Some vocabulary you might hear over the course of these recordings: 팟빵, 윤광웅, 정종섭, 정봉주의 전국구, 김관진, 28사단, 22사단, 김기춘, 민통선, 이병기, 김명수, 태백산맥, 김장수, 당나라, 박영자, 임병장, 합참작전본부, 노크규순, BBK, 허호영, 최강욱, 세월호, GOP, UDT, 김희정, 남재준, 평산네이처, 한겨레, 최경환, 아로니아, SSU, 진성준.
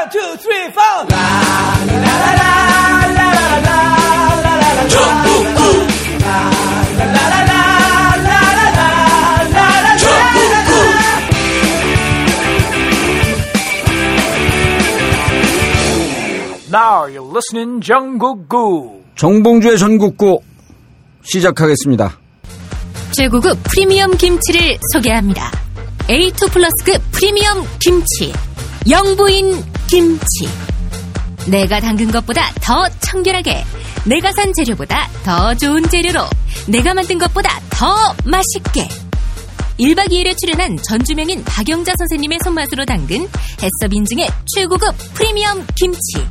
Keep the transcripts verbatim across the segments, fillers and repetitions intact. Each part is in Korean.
원, 투, 쓰리, 포. 라라라라라라라라라라. 전국구. 라라라라라라라라. 전국구. Now you're listening 정국구. 정봉주의 전국구 시작하겠습니다. 최고급 프리미엄 김치를 소개합니다. 에이 투 플러스급 프리미엄 김치, 영부인 김치. 내가 담근 것보다 더 청결하게, 내가 산 재료보다 더 좋은 재료로, 내가 만든 것보다 더 맛있게. 일박 이일에 출연한 전주명인 박영자 선생님의 손맛으로 담근 해썹 인증의 최고급 프리미엄 김치.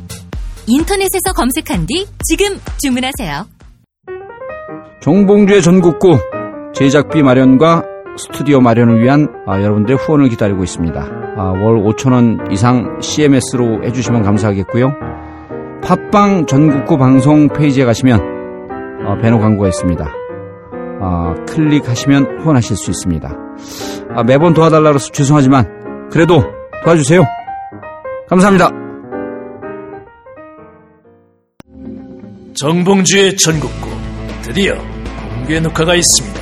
인터넷에서 검색한 뒤 지금 주문하세요. 정봉주의 전국구, 제작비 마련과 스튜디오 마련을 위한 아, 여러분들의 후원을 기다리고 있습니다. 아, 월 오천 원 이상 씨엠에스로 해주시면 감사하겠고요. 팟빵 전국구 방송 페이지에 가시면 어, 배너 광고가 있습니다. 아, 클릭하시면 후원하실 수 있습니다. 아, 매번 도와달라고 해서 죄송하지만 그래도 도와주세요. 감사합니다. 정봉주의 전국구 드디어 공개 녹화가 있습니다.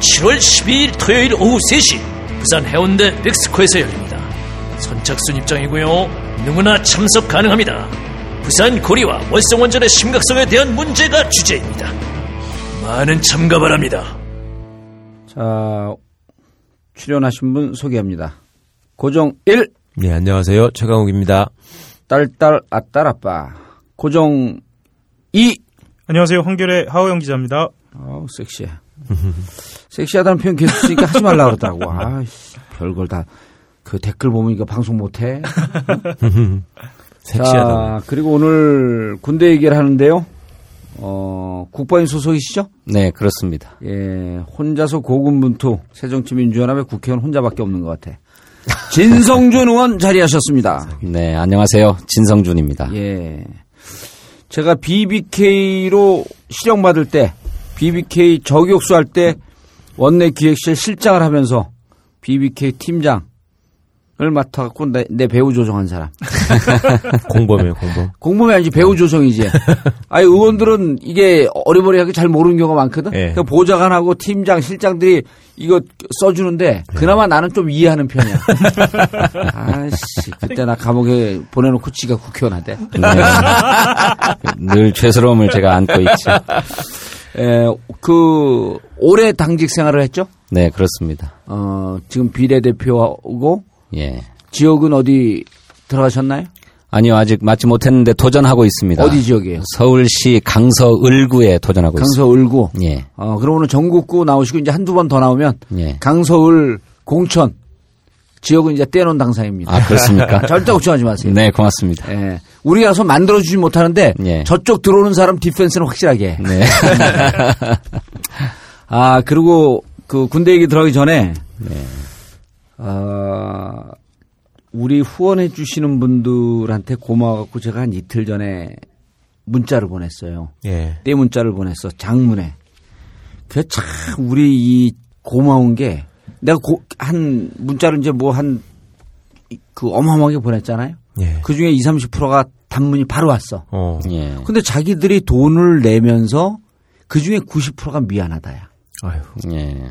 칠월 십이일 토요일 오후 세시 부산 해운대 백스코에서 열립니다. 선착순 입장이고요. 누구나 참석 가능합니다. 부산 고리와 월성원전의 심각성에 대한 문제가 주제입니다. 많은 참가 바랍니다. 자, 출연하신 분 소개합니다. 고정 일. 네, 안녕하세요. 최강욱입니다. 딸딸 아딸 아빠. 고정 이. 안녕하세요. 한겨레 허호영 기자입니다. 아우, 섹시해. 섹시하다는 표현 계속 쓰니까 하지 말라고 그러더라고. 아, 별걸 다. 그 댓글 보면 이거 방송 못해. 섹시하다. 그리고 오늘 군대 얘기를 하는데요. 어, 국방위 소속이시죠? 네, 그렇습니다. 예, 혼자서 고군분투 새정치민주연합의 국회의원 혼자밖에 없는 것 같아. 진성준 의원 자리하셨습니다. 네, 안녕하세요. 진성준입니다. 예, 제가 비비케이로 실형 받을 때. 비비케이 저격수 할 때 원내 기획실 실장을 하면서 비비케이 팀장을 맡아갖고 내, 내 배우 조정한 사람. 공범이에요, 공범. 공범이 아니지, 배우 조정이지. 아니, 의원들은 이게 어리버리하게 잘 모르는 경우가 많거든? 네. 보좌관하고 팀장, 실장들이 이거 써주는데 그나마 네. 나는 좀 이해하는 편이야. 아씨, 그때 나 감옥에 보내놓고 지가 국회의원 하대. 네. 늘 죄스러움을 제가 안고 있죠. 에, 그, 올해 당직 생활을 했죠? 네, 그렇습니다. 어, 지금 비례대표하고, 예. 지역은 어디 들어가셨나요? 아니요, 아직 맞지 못했는데 도전하고 있습니다. 어디 지역이에요? 서울시 강서을구에 도전하고 강서을구. 있습니다. 강서을구? 예. 어, 그럼 오늘 전국구 나오시고 이제 한두 번 더 나오면, 예. 강서을, 공천, 지역은 이제 떼어놓은 당상입니다. 아, 그렇습니까? 절대 걱정하지 마세요. 네, 고맙습니다. 예. 우리가 가서 만들어주지 못하는데, 예. 저쪽 들어오는 사람 디펜스는 확실하게. 네. 아, 그리고 그 군대 얘기 들어가기 전에, 네. 어, 우리 후원해주시는 분들한테 고마워갖고 제가 한 이틀 전에 문자를 보냈어요. 예. 때 문자를 보냈어. 장문에. 그게 참 우리 이 고마운 게, 내가 고, 한, 문자를 이제 뭐 한, 그 어마어마하게 보냈잖아요. 예. 그 중에 이십, 삼십 퍼센트가 단문이 바로 왔어. 어. 예. 근데 자기들이 돈을 내면서 그 중에 구십 퍼센트가 미안하다야. 아유. 예.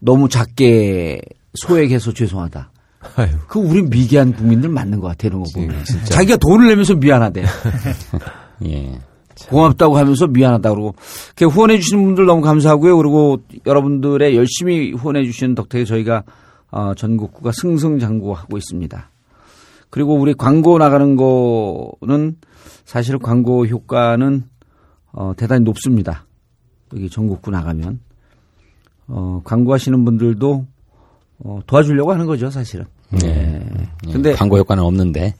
너무 작게 소액해서 죄송하다. 아유. 그 우리 미개한 국민들 맞는 것 같아, 이런 거 보면. 진짜. 자기가 돈을 내면서 미안하대. 예. 고맙다고 하면서 미안하다고 그러고. 후원해 주시는 분들 너무 감사하고요. 그리고 여러분들의 열심히 후원해 주시는 덕택에 저희가 어, 전국구가 승승장구하고 있습니다. 그리고 우리 광고 나가는 거는 사실 광고 효과는 어, 대단히 높습니다. 여기 전국구 나가면. 어, 광고하시는 분들도 어, 도와주려고 하는 거죠, 사실은. 네. 네. 근데 광고 효과는 없는데.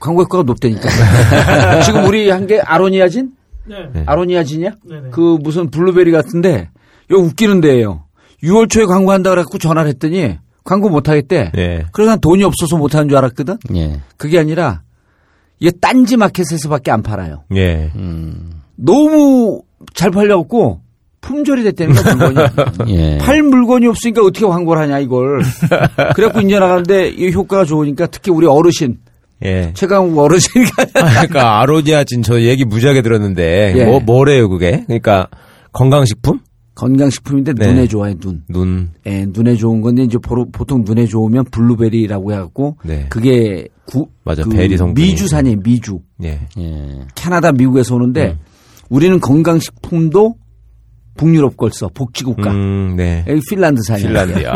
광고 효과가 높다니까. 지금 우리 한 게 아로니아 진? 네. 아로니아 진이야? 네네. 그 무슨 블루베리 같은데, 이거 웃기는 데예요. 유월 초에 광고한다 그래갖고 전화를 했더니 광고 못하겠대. 네. 그래서 난 돈이 없어서 못하는 줄 알았거든? 네. 그게 아니라, 이게 딴지 마켓에서밖에 안 팔아요. 네. 음. 너무 잘 팔려갖고, 품절이 됐다니까, 물건이. 예. 팔 물건이 없으니까 어떻게 광고를 하냐, 이걸. 그래갖고 인제 나가는데, 이 효과가 좋으니까 특히 우리 어르신. 예. 최강욱 어르신가? 그러니까 아로니아 진 저 얘기 무지하게 들었는데 예. 뭐 뭐래요 그게? 그러니까 건강식품? 건강식품인데 네. 눈에 좋아요 눈. 눈. 예, 눈에 좋은 건데 이제 보로, 보통 눈에 좋으면 블루베리라고 해갖고 네. 그게 구 맞아 그 베리 성분이 미주산이에요 미주. 예. 예. 캐나다 미국에서 오는데 음. 우리는 건강식품도 북유럽 걸 써 복지국가. 음, 네. 여기 핀란드산이야. 핀란드야.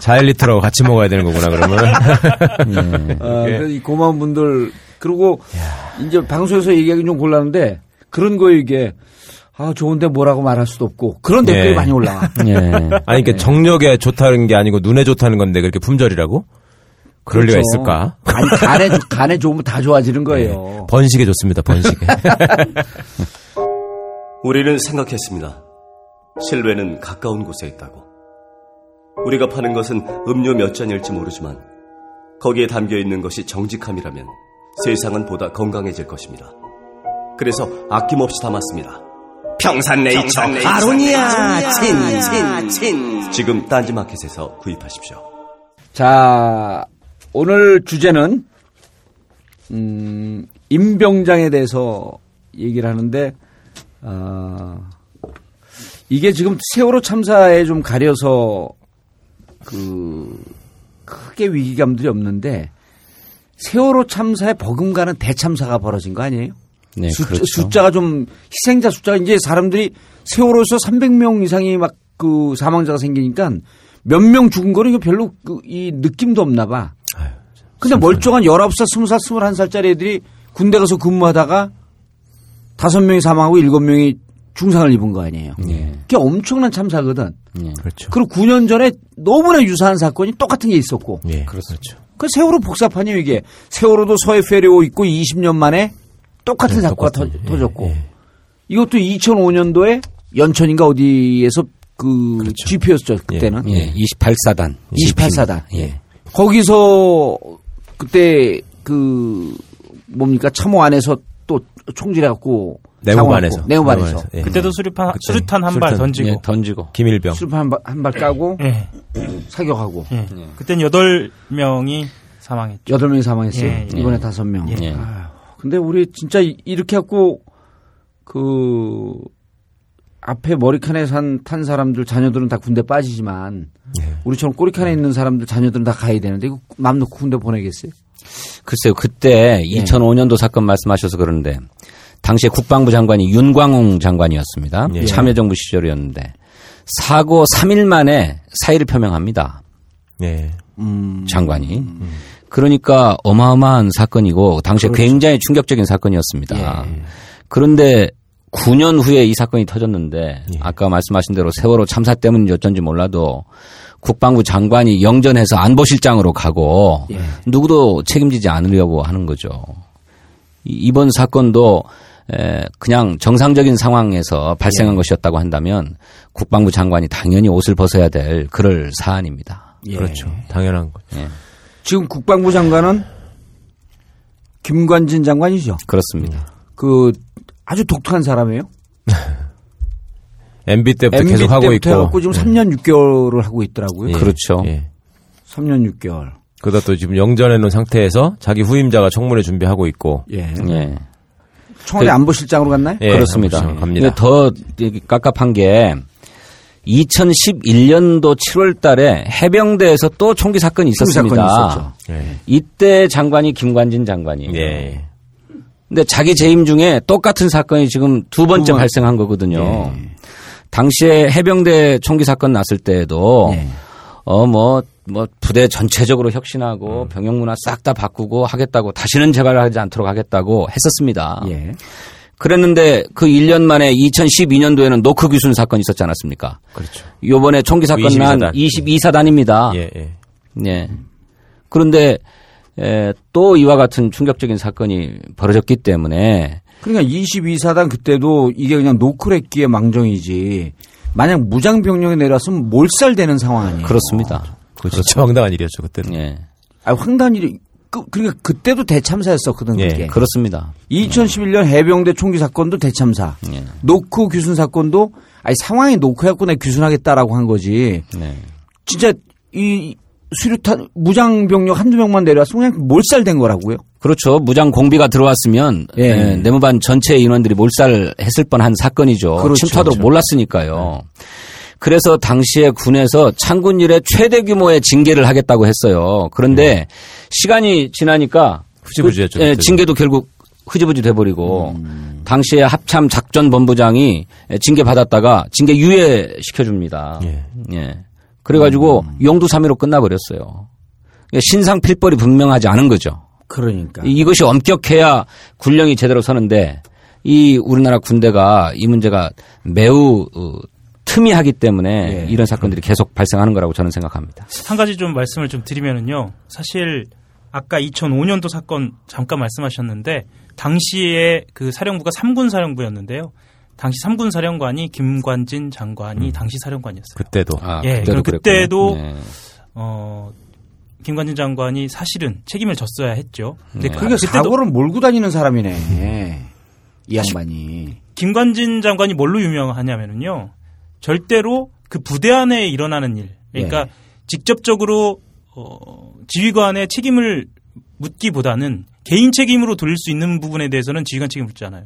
자일리터라고 같이 먹어야 되는 거구나 그러면. 네. 아, 그래서 고마운 분들 그리고 야. 이제 방송에서 얘기하기 좀 곤란한데 그런 거에 이게 아 좋은데 뭐라고 말할 수도 없고 그런 댓글이 네. 많이 올라와. 네. 아니 그러니까 정력에 좋다는 게 아니고 눈에 좋다는 건데 그렇게 품절이라고? 그럴 그렇죠. 리가 있을까? 아니, 간에 간에 좋으면 다 좋아지는 거예요. 네. 번식에 좋습니다. 번식에. 우리는 생각했습니다. 실외는 가까운 곳에 있다고. 우리가 파는 것은 음료 몇 잔일지 모르지만 거기에 담겨있는 것이 정직함이라면 세상은 보다 건강해질 것입니다. 그래서 아낌없이 담았습니다. 평산네이처, 평산네이처 아로니아 친, 친, 친. 지금 딴지마켓에서 구입하십시오. 자, 오늘 주제는 음, 임병장에 대해서 얘기를 하는데 아, 이게 지금 세월호 참사에 좀 가려서 그 크게 위기감들이 없는데 세월호 참사에 버금가는 대참사가 벌어진 거 아니에요? 네, 숫자, 그렇죠. 숫자가 좀 희생자 숫자가 이제 사람들이 세월호에서 삼백 명 이상이 막 그 사망자가 생기니까 몇 명 죽은 거는 이거 별로 그 이 느낌도 없나 봐. 아유, 근데 멀쩡한 열아홉 살, 스무 살, 스물한 살짜리 애들이 군대 가서 근무하다가 다섯 명이 사망하고 일곱 명이 중상을 입은 거 아니에요. 예. 그게 엄청난 참사거든. 예. 그렇죠. 그리고 구 년 전에 너무나 유사한 사건이 똑같은 게 있었고. 예. 그렇죠. 그 세월호 복사판이에요 이게. 세월호도 서해 페리오 있고 이십 년 만에 똑같은 네, 사고가 똑같은. 터, 예. 터졌고. 예. 이것도 이천오 년도에 연천인가 어디에서 그 그렇죠. 지피였죠 그때는. 예. 예. 이십팔 사단. 이십팔 사단. 예. 거기서 그때 그 뭡니까 참호 안에서 또 총질해갖고 내무반에서 내무반에서 예. 그때도 수류탄 수류탄 한 발 던지고 예, 던지고 김일병 수류탄 한 발 까고 예. 사격하고 예. 예. 그때는 여덟 명이 사망했죠. 여덟 명이 사망했어요. 예, 예. 이번에 다섯 명. 예. 아, 근데 우리 진짜 이렇게 갖고 그 앞에 머리칸에 산 탄 사람들 자녀들은 다 군대 빠지지만 예. 우리처럼 꼬리칸에 있는 사람들 자녀들은 다 가야 되는데 이거 맘 놓고 군대 보내겠어요? 글쎄요. 그때 예. 이천오 년도 사건 말씀하셔서 그러는데 당시에 국방부 장관이 윤광웅 장관이었습니다. 예. 참여정부 시절이었는데 사고 삼 일 만에 사의를 표명합니다. 예. 음. 장관이. 음. 그러니까 어마어마한 사건이고 당시에 그렇죠. 굉장히 충격적인 사건이었습니다. 예. 그런데 구 년 후에 이 사건이 터졌는데 예. 아까 말씀하신 대로 세월호 참사 때문인지 어쩐지 몰라도 국방부 장관이 영전해서 안보실장으로 가고 예. 누구도 책임지지 않으려고 하는 거죠. 이번 사건도 그냥 정상적인 상황에서 발생한 예. 것이었다고 한다면 국방부 장관이 당연히 옷을 벗어야 될 그럴 사안입니다. 예. 그렇죠. 당연한 거죠. 예. 지금 국방부 장관은 김관진 장관이죠? 그렇습니다. 그 아주 독특한 사람이에요. 엠비 때부터 엠비 계속 때부터 하고 있고. 해갖고 지금 네. 삼 년 육 개월을 하고 있더라고요. 예. 그렇죠. 예. 삼 년 육 개월. 그러다 또 지금 영전해 놓은 상태에서 자기 후임자가 청문회 준비하고 있고. 예. 예. 청와대 안보실장으로 갔나요? 예. 그렇습니다. 갑니다. 더 깝깝한 게 이천십일 년도 칠월 달에 해병대에서 또 총기 사건이 있었습니다. 예. 이때 장관이 김관진 장관이에요. 예. 근데 자기 재임 중에 똑같은 사건이 지금 두 번째 두 번. 발생한 거거든요. 예. 당시에 해병대 총기 사건 났을 때에도 예. 어 뭐 뭐 부대 전체적으로 혁신하고 음. 병역 문화 싹 다 바꾸고 하겠다고 다시는 재발하지 않도록 하겠다고 했었습니다. 예. 그랬는데 그 일 년 만에 이천십이 년도에는 노크규순 사건이 있었지 않았습니까? 그렇죠. 요번에 총기 사건 난 이십이 사단입니다. 예. 예. 예. 그런데 예, 또 이와 같은 충격적인 사건이 벌어졌기 때문에 그러니까 이십이 사단 그때도 이게 그냥 노크랬기에 망정이지 만약 무장병력이 내려왔으면 몰살되는 상황 아니에요. 그렇습니다. 그렇죠. 황당한 일이었죠 그때는. 예. 아 황당한 일이 그, 그러니까 그때도 대참사였었거든 예. 그게. 그렇습니다. 이천십일 년 해병대 총기 사건도 대참사. 예. 노크 규순 사건도 아니 상황이 노크였고 내 규순하겠다라고 한 거지. 네. 진짜 이 수류탄 무장병력 한두 명만 내려왔으면 그냥 몰살된 거라고요? 그렇죠. 무장 공비가 들어왔으면 예. 네, 내무반 전체 인원들이 몰살했을 뻔한 사건이죠. 그렇죠. 침투하도록 그렇죠. 몰랐으니까요. 네. 그래서 당시에 군에서 창군 이래 최대 규모의 징계를 하겠다고 했어요. 그런데 네. 시간이 지나니까 흐지부지했죠. 그, 예, 징계도 결국 흐지부지 돼버리고 음. 당시에 합참작전본부장이 징계 받았다가 징계 유예 시켜줍니다. 예. 예. 그래가지고 음. 용두사미로 끝나버렸어요. 신상필벌이 분명하지 않은 거죠. 그러니까 이것이 엄격해야 군령이 제대로 서는데 이 우리나라 군대가 이 문제가 매우 틈이하기 때문에 예. 이런 사건들이 계속 발생하는 거라고 저는 생각합니다. 한 가지 좀 말씀을 좀 드리면은요. 사실 아까 이천오 년도 사건 잠깐 말씀하셨는데 당시에 그 사령부가 삼 군 사령부였는데요. 당시 삼 군 사령관이 김관진 장관이 음. 당시 사령관이었어요. 그때도. 아, 예, 그때도. 그때도 네. 어, 김관진 장관이 사실은 책임을 졌어야 했죠. 근데 네. 그, 그러니까 사고를 몰고 다니는 사람이네. 네. 이 양반이. 김관진 장관이 뭘로 유명하냐면요. 절대로 그 부대 안에 일어나는 일. 그러니까 네. 직접적으로 어, 지휘관의 책임을 묻기보다는 개인 책임으로 돌릴 수 있는 부분에 대해서는 지휘관 책임을 묻지 않아요.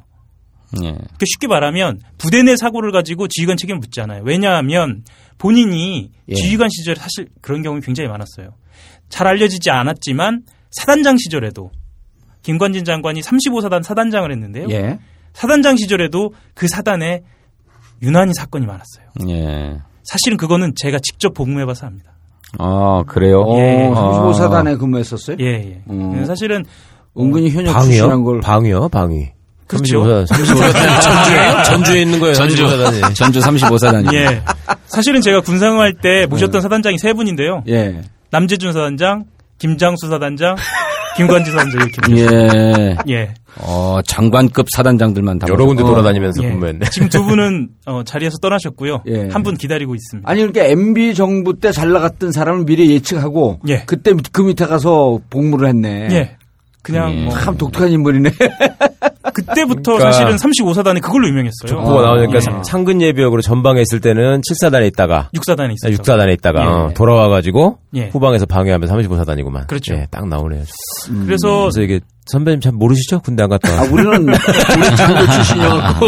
예. 그러니까 쉽게 말하면 부대 내 사고를 가지고 지휘관 책임을 묻지 않아요. 왜냐하면 본인이 예. 지휘관 시절에 사실 그런 경우가 굉장히 많았어요. 잘 알려지지 않았지만 사단장 시절에도 김관진 장관이 삼십오 사단 사단장을 했는데요. 예. 사단장 시절에도 그 사단에 유난히 사건이 많았어요. 예. 사실은 그거는 제가 직접 복무해봐서 압니다. 아 그래요? 예. 삼십오 사단에 근무했었어요? 예. 예. 음. 사실은 은근히 현역 출신한 걸 방위요? 방위. 그렇죠. 삼십오 사단 전주예요? 전주에 있는 거예요. 전주 삼십오 사단이. 전주 삼십오 사단이. 예. 사실은 제가 군생활 때 모셨던 네. 사단장이 세 분인데요. 예. 남재준 사단장, 김장수 사단장, 김관진 사단장 이렇게. 예. 예. 어 장관급 사단장들만 다 여러 군데 어. 돌아다니면서 예. 근무했네. 지금 두 분은 어, 자리에서 떠나셨고요. 예. 한 분 기다리고 있습니다. 아니 그러니까 엠비 정부 때 잘 나갔던 사람을 미리 예측하고 예. 그때 그 밑에 가서 복무를 했네. 예. 그냥 예. 뭐. 참 독특한 인물이네. 그때부터 그러니까 사실은 삼십오 사단이 그걸로 유명했어요. 족보가 나오니까 예. 상근 예비역으로 전방에 있을 때는 칠 사단에 있다가 육사단에 있었죠. 육사단에 있다가 예. 돌아와가지고 예. 후방에서 방해하면 삼십오 사단이구만. 그렇죠. 예, 딱 나오네요. 음. 그래서, 그래서 이게 선배님 참 모르시죠? 군대 안 갔다. 아, 우리는 우리 친구 출신이었고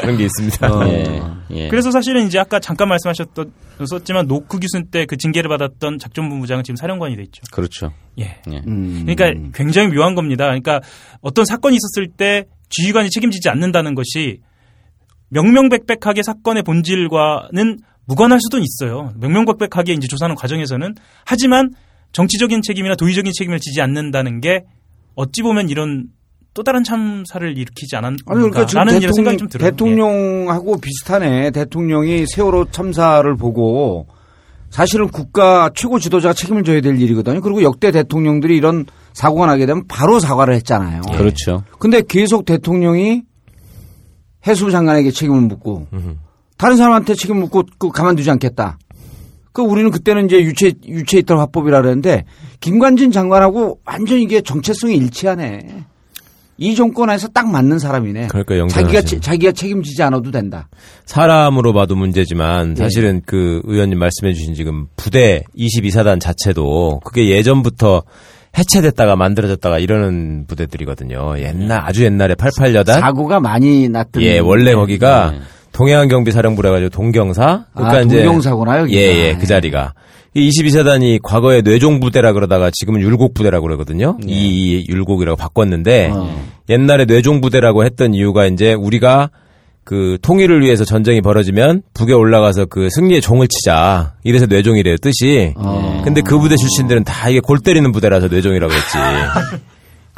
그런 게 있습니다. 어. 예. 예. 그래서 사실은 이제 아까 잠깐 말씀하셨었지만 노크규순 때 그 징계를 받았던 작전본부장은 지금 사령관이 돼 있죠. 그렇죠. 예. 예. 음. 그러니까 굉장히 묘한 겁니다. 그러니까 어떤 사건이 있었을 때 지휘관이 책임지지 않는다는 것이 명명백백하게 사건의 본질과는 무관할 수도 있어요. 명명백백하게 이제 조사하는 과정에서는 하지만. 정치적인 책임이나 도의적인 책임을 지지 않는다는 게 어찌 보면 이런 또 다른 참사를 일으키지 않았는가라는 그러니까 이런 생각이 좀 들어요. 대통령하고 예. 비슷하네. 대통령이 세월호 참사를 보고 사실은 국가 최고 지도자가 책임을 져야 될 일이거든요. 그리고 역대 대통령들이 이런 사고가 나게 되면 바로 사과를 했잖아요. 예. 그렇죠. 근데 계속 대통령이 해수부 장관에게 책임을 묻고 으흠. 다른 사람한테 책임을 묻고 가만두지 않겠다. 그 우리는 그때는 이제 유체 유체 이탈 화법이라 그랬는데 김관진 장관하고 완전 이게 정체성이 일치하네. 이 정권에서 딱 맞는 사람이네. 그러니까 영장하시는. 자기가 자기가 책임지지 않아도 된다. 사람으로 봐도 문제지만 사실은 예. 그 의원님 말씀해주신 지금 부대 이십이 사단 자체도 그게 예전부터 해체됐다가 만들어졌다가 이러는 부대들이거든요. 옛날 아주 옛날에 팔팔여단 사고가 많이 났던. 예, 원래 거기가. 예. 동해안경비사령부라 가지고 동경사. 그러니까 아, 동경사구나 여기. 예예 예, 그 자리가. 이 이십이 사단이 과거에 뇌종부대라 그러다가 지금은 율곡부대라고 그러거든요. 네. 이 율곡이라고 바꿨는데 어. 옛날에 뇌종부대라고 했던 이유가 이제 우리가 그 통일을 위해서 전쟁이 벌어지면 북에 올라가서 그 승리의 종을 치자. 이래서 뇌종이래요 뜻이. 어. 근데 그 부대 출신들은 다 이게 골 때리는 부대라서 뇌종이라고 했지.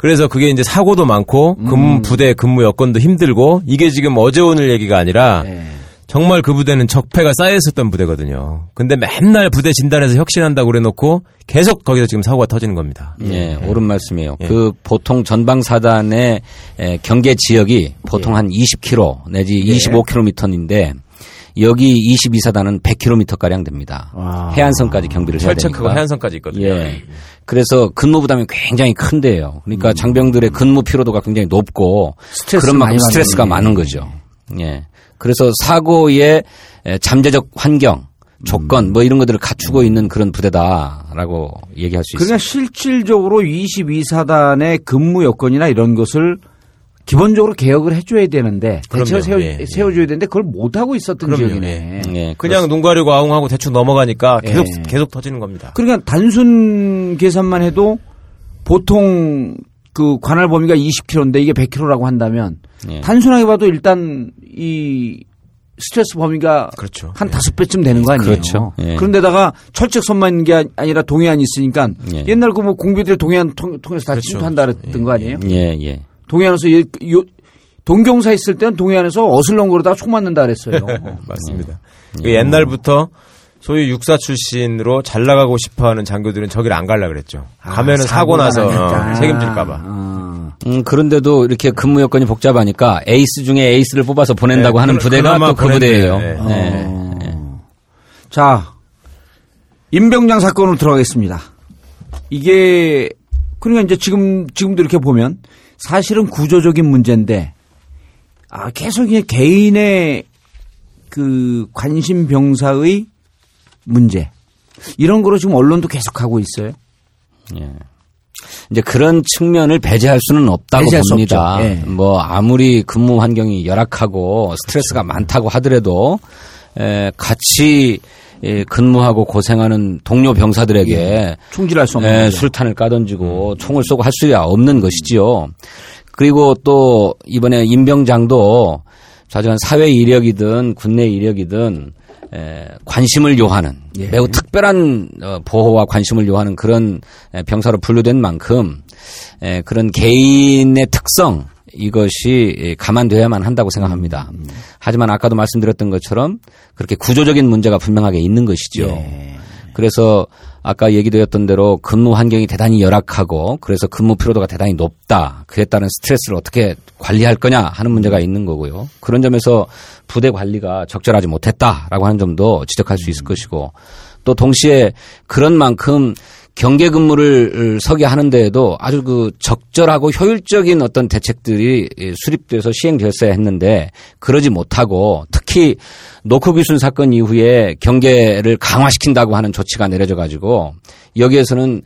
그래서 그게 이제 사고도 많고 근 부대 근무 여건도 힘들고 이게 지금 어제 오늘 얘기가 아니라 네. 정말 그 부대는 적폐가 쌓여 있었던 부대거든요. 근데 맨날 부대 진단에서 혁신한다고 그래놓고 계속 거기서 지금 사고가 터지는 겁니다. 예, 예. 옳은 말씀이에요. 예. 그 보통 전방 사단의 경계 지역이 보통 예. 한 이십 킬로미터 내지 예. 이십오 킬로미터인데 여기 이십이 사단은 백 킬로미터 가량 됩니다. 와. 해안선까지 경비를 해야 되니까. 철책하고 해안선까지 있거든요. 예. 그래서 근무 부담이 굉장히 큰데요. 그러니까 음. 장병들의 근무 피로도가 굉장히 높고 스트레스 그런 만큼 스트레스가 많은 거죠. 예. 그래서 사고의 잠재적 환경, 조건 뭐 이런 것들을 갖추고 있는 그런 부대다라고 얘기할 수 있습니다. 그러니까 실질적으로 이십이 사단의 근무 여건이나 이런 것을 기본적으로 개혁을 해줘야 되는데 대책을 세워, 예, 세워줘야 되는데 그걸 못하고 있었던 그럼요, 지역이네. 예. 예, 그냥 눈 가리고 아웅하고 대충 넘어가니까 계속 예. 계속 터지는 겁니다. 그러니까 단순 계산만 해도 보통 그 관할 범위가 이십 킬로미터인데 이게 백 킬로미터라고 한다면 예. 단순하게 봐도 일단 이 스트레스 범위가 그렇죠. 한 다섯 예. 배쯤 되는 거 아니에요. 그렇죠. 예. 그런데다가 철책선만 있는 게 아니라 동해안이 있으니까 예. 옛날 그 뭐 공비들 동해안 통, 통해서 다 그렇죠. 침투한다 그랬던 예. 거 아니에요? 예, 예. 동해안에서 예, 요, 동경사 있을 때는 동해안에서 어슬렁거리다가 총 맞는다 그랬어요. 맞습니다. 음. 그 옛날부터 소위 육사 출신으로 잘 나가고 싶어하는 장교들은 저기를 안 가려고 그랬죠. 아, 가면은 사고 나서 어, 책임질까봐. 아. 음, 그런데도 이렇게 근무 여건이 복잡하니까 에이스 중에 에이스를 뽑아서 보낸다고 네, 하는 그, 부대가 또 그 부대예요. 네. 네. 네. 어. 네. 자, 임병장 사건으로 들어가겠습니다. 이게 그러니까 이제 지금 지금도 이렇게 보면. 사실은 구조적인 문제인데, 아, 계속 그냥 개인의 그 관심 병사의 문제. 이런 거로 지금 언론도 계속 하고 있어요. 예. 이제 그런 측면을 배제할 수는 없다고 배제할 봅니다. 수 없죠. 예. 뭐, 아무리 근무 환경이 열악하고 스트레스가 그렇죠. 많다고 하더라도, 에, 같이 예, 근무하고 고생하는 동료 병사들에게 예, 총질할 수 없는 예, 술탄을 까던지고 음. 총을 쏘고 할 수야 없는 것이지요. 그리고 또 이번에 임병장도 자주한 사회 이력이든 군내 이력이든 예, 관심을 요하는 예. 매우 특별한 보호와 관심을 요하는 그런 병사로 분류된 만큼 예, 그런 개인의 특성 이것이 감안되어야만 한다고 생각합니다. 음. 하지만 아까도 말씀드렸던 것처럼 그렇게 구조적인 문제가 분명하게 있는 것이죠. 예. 그래서 아까 얘기되었던 대로 근무 환경이 대단히 열악하고 그래서 근무 피로도가 대단히 높다. 그에 따른 스트레스를 어떻게 관리할 거냐 하는 문제가 있는 거고요. 그런 점에서 부대 관리가 적절하지 못했다라고 하는 점도 지적할 수 있을 음. 것이고 또 동시에 그런 만큼 경계 근무를 서게 하는 데에도 아주 그 적절하고 효율적인 어떤 대책들이 수립돼서 시행되었어야 했는데 그러지 못하고 특히 노크규순 사건 이후에 경계를 강화시킨다고 하는 조치가 내려져 가지고 여기에서는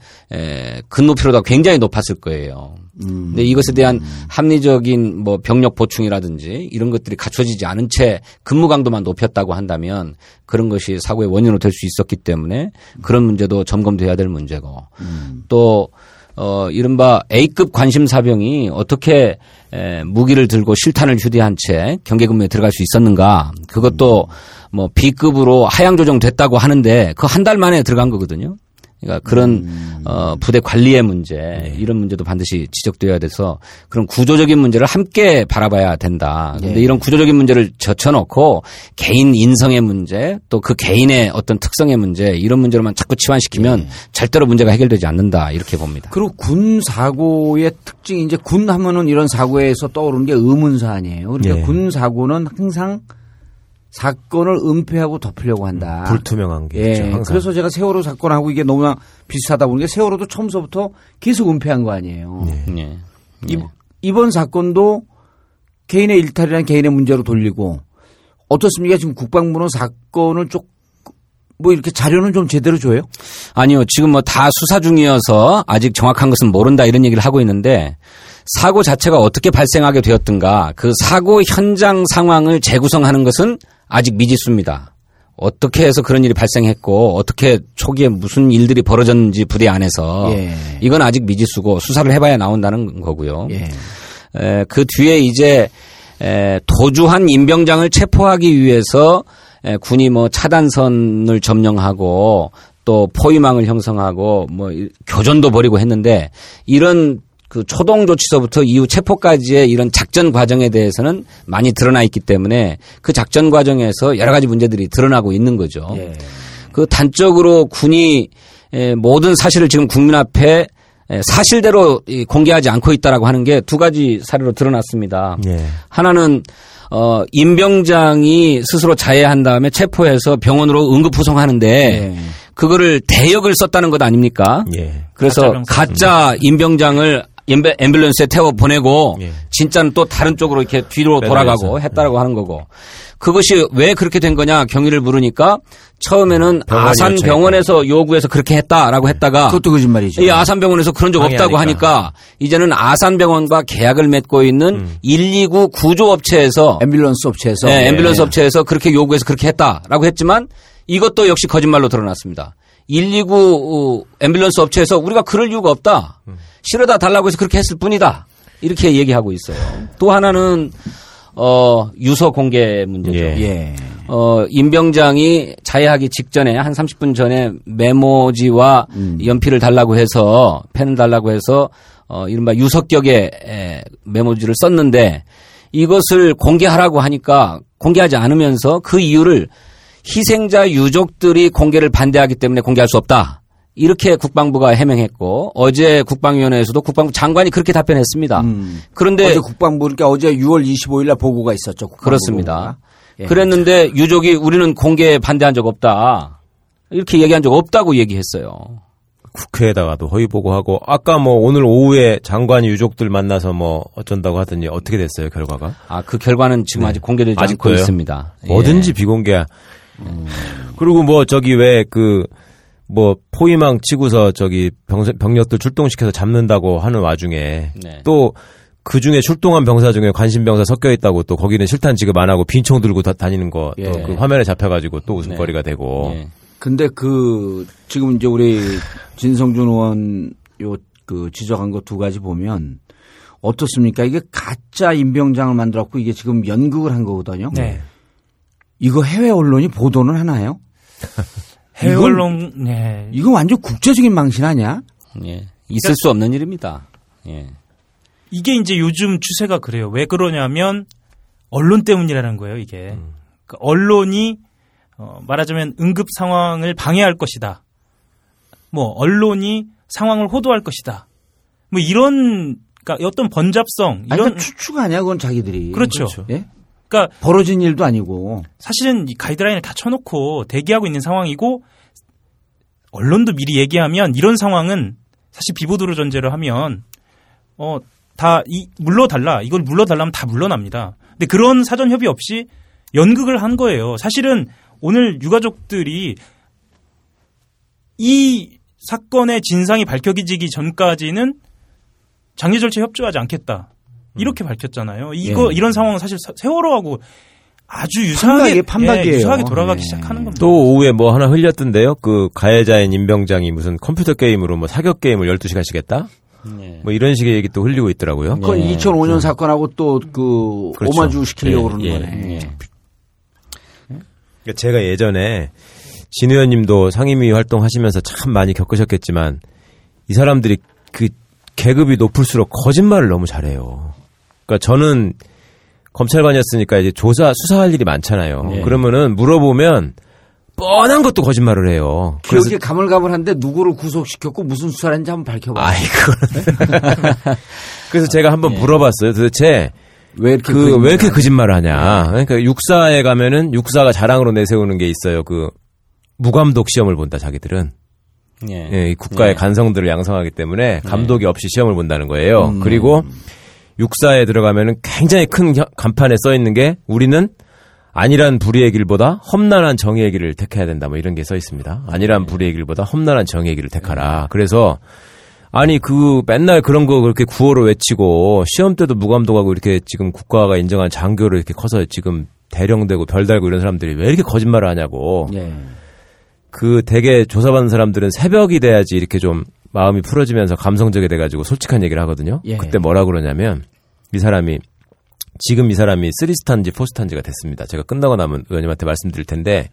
근무 피로도가 굉장히 높았을 거예요. 음. 근데 이것에 대한 합리적인 뭐 병력 보충이라든지 이런 것들이 갖춰지지 않은 채 근무 강도만 높였다고 한다면 그런 것이 사고의 원인으로 될 수 있었기 때문에 그런 문제도 점검돼야 될 문제고 음. 또 어, 이른바 A급 관심사병이 어떻게 에, 무기를 들고 실탄을 휴대한 채 경계근무에 들어갈 수 있었는가. 그것도 뭐 B급으로 하향 조정됐다고 하는데 그 한 달 만에 들어간 거거든요. 그러니까 그런 음. 어, 부대 관리의 문제 네. 이런 문제도 반드시 지적되어야 돼서 그런 구조적인 문제를 함께 바라봐야 된다. 그런데 네. 이런 구조적인 문제를 젖혀놓고 개인 인성의 문제 또 그 개인의 어떤 특성의 문제 이런 문제로만 자꾸 치환시키면 네. 절대로 문제가 해결되지 않는다 이렇게 봅니다. 그리고 군 사고의 특징이 이제 군 하면은 이런 사고에서 떠오르는 게 의문사 아니에요. 그러니까 네. 군 사고는 항상 사건을 은폐하고 덮으려고 한다. 불투명한 게. 예. 그렇죠, 그래서 제가 세월호 사건하고 이게 너무나 비슷하다 보니까 세월호도 처음서부터 계속 은폐한 거 아니에요. 네. 네. 이, 이번 사건도 개인의 일탈이란 개인의 문제로 돌리고 어떻습니까? 지금 국방부는 사건을 쭉 뭐 이렇게 자료는 좀 제대로 줘요? 아니요. 지금 뭐 다 수사 중이어서 아직 정확한 것은 모른다 이런 얘기를 하고 있는데 사고 자체가 어떻게 발생하게 되었던가 그 사고 현장 상황을 재구성하는 것은 아직 미지수입니다. 어떻게 해서 그런 일이 발생했고 어떻게 초기에 무슨 일들이 벌어졌는지 부대 안에서 예. 이건 아직 미지수고 수사를 해봐야 나온다는 거고요. 예. 에, 그 뒤에 이제 에, 도주한 임병장을 체포하기 위해서 예, 군이 뭐 차단선을 점령하고 또 포위망을 형성하고 뭐 교전도 벌이고 했는데 이런 그 초동 조치서부터 이후 체포까지의 이런 작전 과정에 대해서는 많이 드러나 있기 때문에 그 작전 과정에서 여러 가지 문제들이 드러나고 있는 거죠. 예. 그 단적으로 군이 모든 사실을 지금 국민 앞에 사실대로 공개하지 않고 있다라고 하는 게 두 가지 사례로 드러났습니다. 예. 하나는 어, 임병장이 스스로 자해한 다음에 체포해서 병원으로 응급 후송하는데 예. 그거를 대역을 썼다는 것 아닙니까? 예. 그래서 가짜, 가짜 임병장을 앰뷸런스에 태워 보내고 예. 진짜는 또 다른 쪽으로 이렇게 뒤로 돌아가고 했다라고 예. 하는 거고. 그것이 왜 그렇게 된 거냐 경위를 물으니까 처음에는 아산 병원에서 요구해서 그렇게 했다라고 했다가 그것도 거짓말이죠. 이 아산 병원에서 그런 적 없다고 하니까 이제는 아산 병원과 계약을 맺고 있는 음. 일이구 구조 업체에서 앰뷸런스 업체에서 네, 앰뷸런스 예. 업체에서 그렇게 요구해서 그렇게 했다라고 했지만 이것도 역시 거짓말로 드러났습니다. 일이구 앰뷸런스 업체에서 우리가 그럴 이유가 없다. 실어다 달라고 해서 그렇게 했을 뿐이다. 이렇게 얘기하고 있어요. 또 하나는 어, 유서 공개 문제죠. 예. 어, 임병장이 자해하기 직전에 한 삼십 분 전에 메모지와 음. 연필을 달라고 해서 펜을 달라고 해서 어, 이른바 유서격에 메모지를 썼는데 이것을 공개하라고 하니까 공개하지 않으면서 그 이유를 희생자 유족들이 공개를 반대하기 때문에 공개할 수 없다. 이렇게 국방부가 해명했고 어제 국방위원회에서도 국방부 장관이 그렇게 답변했습니다. 음. 그런데 어제 국방부 그러니까 어제 유월 이십오일 날 보고가 있었죠. 그렇습니다. 예. 그랬는데 유족이 우리는 공개에 반대한 적 없다. 이렇게 얘기한 적 없다고 얘기했어요. 국회에다가도 허위 보고하고 아까 뭐 오늘 오후에 장관 유족들 만나서 뭐 어쩐다고 하더니 어떻게 됐어요 결과가? 아, 그 결과는 지금 네. 아직 공개되지 않고 거예요? 있습니다. 뭐든지 예. 비공개야. 음. 그리고 뭐 저기 왜 그 뭐 포위망 치고서 저기 병, 병력들 출동시켜서 잡는다고 하는 와중에 네. 또 그 중에 출동한 병사 중에 관심병사 섞여 있다고 또 거기는 실탄 지급 안 하고 빈총 들고 다, 다니는 거 예. 또 그 화면에 잡혀가지고 또 웃음거리가 네. 되고. 예. 근데 그 지금 이제 우리 진성준 의원 요 그 지적한 거 두 가지 보면 어떻습니까? 이게 가짜 임병장을 만들었고 이게 지금 연극을 한 거거든요. 네. 이거 해외 언론이 보도는 하나요? 해외 이건, 언론, 네. 이거 완전 국제적인 망신 아니야? 예. 있을 그러니까, 수 없는 일입니다. 예. 이게 이제 요즘 추세가 그래요. 왜 그러냐면 언론 때문이라는 거예요, 이게. 음. 그러니까 언론이 어, 말하자면 응급 상황을 방해할 것이다. 뭐, 언론이 상황을 호도할 것이다. 뭐, 이런, 그러니까 어떤 번잡성. 이런. 아니, 추측 아니야, 그건 자기들이. 그렇죠. 그렇죠. 예? 그러니까 벌어진 일도 아니고 사실은 이 가이드라인을 다 쳐놓고 대기하고 있는 상황이고 언론도 미리 얘기하면 이런 상황은 사실 비보도를 전제로 하면 어, 다 이, 물러달라 이걸 물러달라면 다 물러납니다. 근데 그런 사전 협의 없이 연극을 한 거예요. 사실은 오늘 유가족들이 이 사건의 진상이 밝혀지기 전까지는 장례 절차에 협조하지 않겠다. 이렇게 밝혔잖아요. 이거 예. 이런 상황은 사실 세월호하고 아주 유사하게 판박이, 예, 유사하게 돌아가기 예. 시작하는 겁니다. 또 오후에 뭐 하나 흘렸던데요. 그 가해자인 임병장이 무슨 컴퓨터 게임으로 뭐 사격 게임을 열두 시간씩 했다. 예. 뭐 이런 식의 얘기 또 흘리고 있더라고요. 그건 예. 이천오 년 사건하고 또 그 그렇죠. 오마주 시키려고 예. 그러는 예. 거네. 예. 그러니까 제가 예전에 진 의원님도 상임위 활동하시면서 참 많이 겪으셨겠지만 이 사람들이 그 계급이 높을수록 거짓말을 너무 잘해요. 그러니까 저는 검찰관이었으니까 이제 조사, 수사할 일이 많잖아요. 예. 그러면은 물어보면 뻔한 것도 거짓말을 해요. 기억이 가물가물한데 누구를 구속시켰고 무슨 수사를 했는지 한번 밝혀봐요. 아이고. 그래서 제가 한번 예. 물어봤어요. 도대체 왜 이렇게, 그, 왜 이렇게 거짓말을 하냐. 그러니까 육사에 가면은 육사가 자랑으로 내세우는 게 있어요. 그 무감독 시험을 본다, 자기들은. 예. 예, 국가의 예. 간성들을 양성하기 때문에 감독이 예. 없이 시험을 본다는 거예요. 음. 그리고 육사에 들어가면은 굉장히 큰 간판에 써 있는 게 우리는 안일한 불의의 길보다 험난한 정의의 길을 택해야 된다. 뭐 이런 게 써 있습니다. 안일한 불의의 길보다 험난한 정의의 길을 택하라. 그래서 아니 그 맨날 그런 거 그렇게 구호를 외치고 시험 때도 무감독하고 이렇게 지금 국가가 인정한 장교를 이렇게 커서 지금 대령되고 별달고 이런 사람들이 왜 이렇게 거짓말을 하냐고. 예. 그 되게 조사받는 사람들은 새벽이 돼야지 이렇게 좀 마음이 풀어지면서 감성적이 돼가지고 솔직한 얘기를 하거든요. 예. 그때 뭐라 그러냐면 이 사람이 지금 이 사람이 쓰리스타인지 포스타인지가 됐습니다. 제가 끝나고 나면 의원님한테 말씀드릴 텐데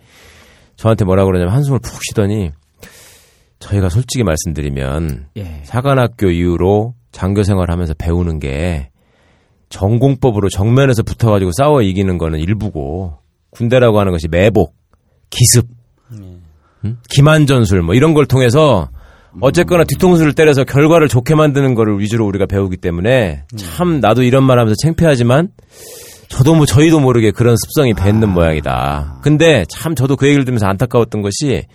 저한테 뭐라 그러냐면 한숨을 푹 쉬더니 저희가 솔직히 말씀드리면 예. 사관학교 이후로 장교 생활하면서 배우는 게 전공법으로 정면에서 붙어가지고 싸워 이기는 거는 일부고 군대라고 하는 것이 매복, 기습 음? 기만전술 뭐 이런 걸 통해서 어쨌거나 뒤통수를 때려서 결과를 좋게 만드는 거를 위주로 우리가 배우기 때문에 참 나도 이런 말하면서 창피하지만 저도 뭐 저희도 모르게 그런 습성이 뱉는 아... 모양이다. 근데 참 저도 그 얘기를 들으면서 안타까웠던 것이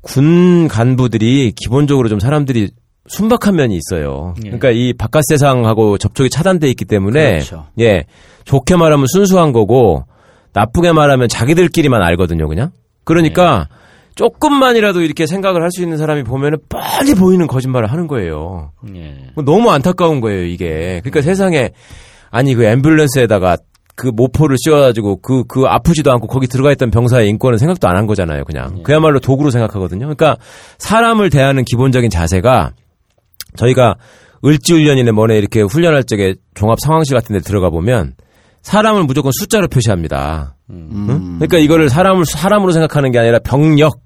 군 간부들이 기본적으로 좀 사람들이 순박한 면이 있어요. 예. 그러니까 이 바깥 세상하고 접촉이 차단돼 있기 때문에 그렇죠. 예 좋게 말하면 순수한 거고 나쁘게 말하면 자기들끼리만 알거든요, 그냥. 그러니까 예. 조금만이라도 이렇게 생각을 할 수 있는 사람이 보면은 뻔히 보이는 거짓말을 하는 거예요. 예. 너무 안타까운 거예요, 이게. 그러니까 음. 세상에 아니 그 앰뷸런스에다가 그 모포를 씌워가지고 그, 그 아프지도 않고 거기 들어가 있던 병사의 인권은 생각도 안 한 거잖아요, 그냥. 예. 그야말로 도구로 생각하거든요. 그러니까 사람을 대하는 기본적인 자세가 저희가 을지훈련이네 뭐네 이렇게 훈련할 적에 종합 상황실 같은 데 들어가 보면 사람을 무조건 숫자로 표시합니다. 음. 응? 그러니까 이거를 사람을 사람으로 생각하는 게 아니라 병력,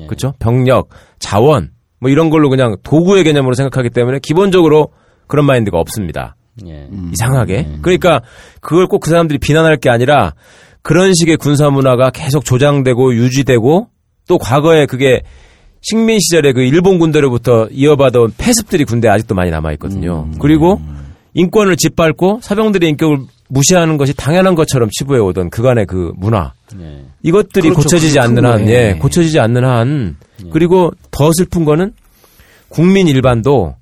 예. 그렇죠? 병력, 자원 뭐 이런 걸로 그냥 도구의 개념으로 생각하기 때문에 기본적으로 그런 마인드가 없습니다. 예. 이상하게. 예. 그러니까 그걸 꼭 그 사람들이 비난할 게 아니라 그런 식의 군사 문화가 계속 조장되고 유지되고 또 과거에 그게 식민 시절에 그 일본 군대로부터 이어받아온 폐습들이 군대에 아직도 많이 남아 있거든요. 음. 그리고 인권을 짓밟고 사병들의 인격을 무시하는 것이 당연한 것처럼 치부해 오던 그간의 그 문화 예. 이것들이 그렇죠. 고쳐지지 않는 한, 예, 고쳐지지 않는 한 예. 그리고 더 슬픈 거는 국민 일반도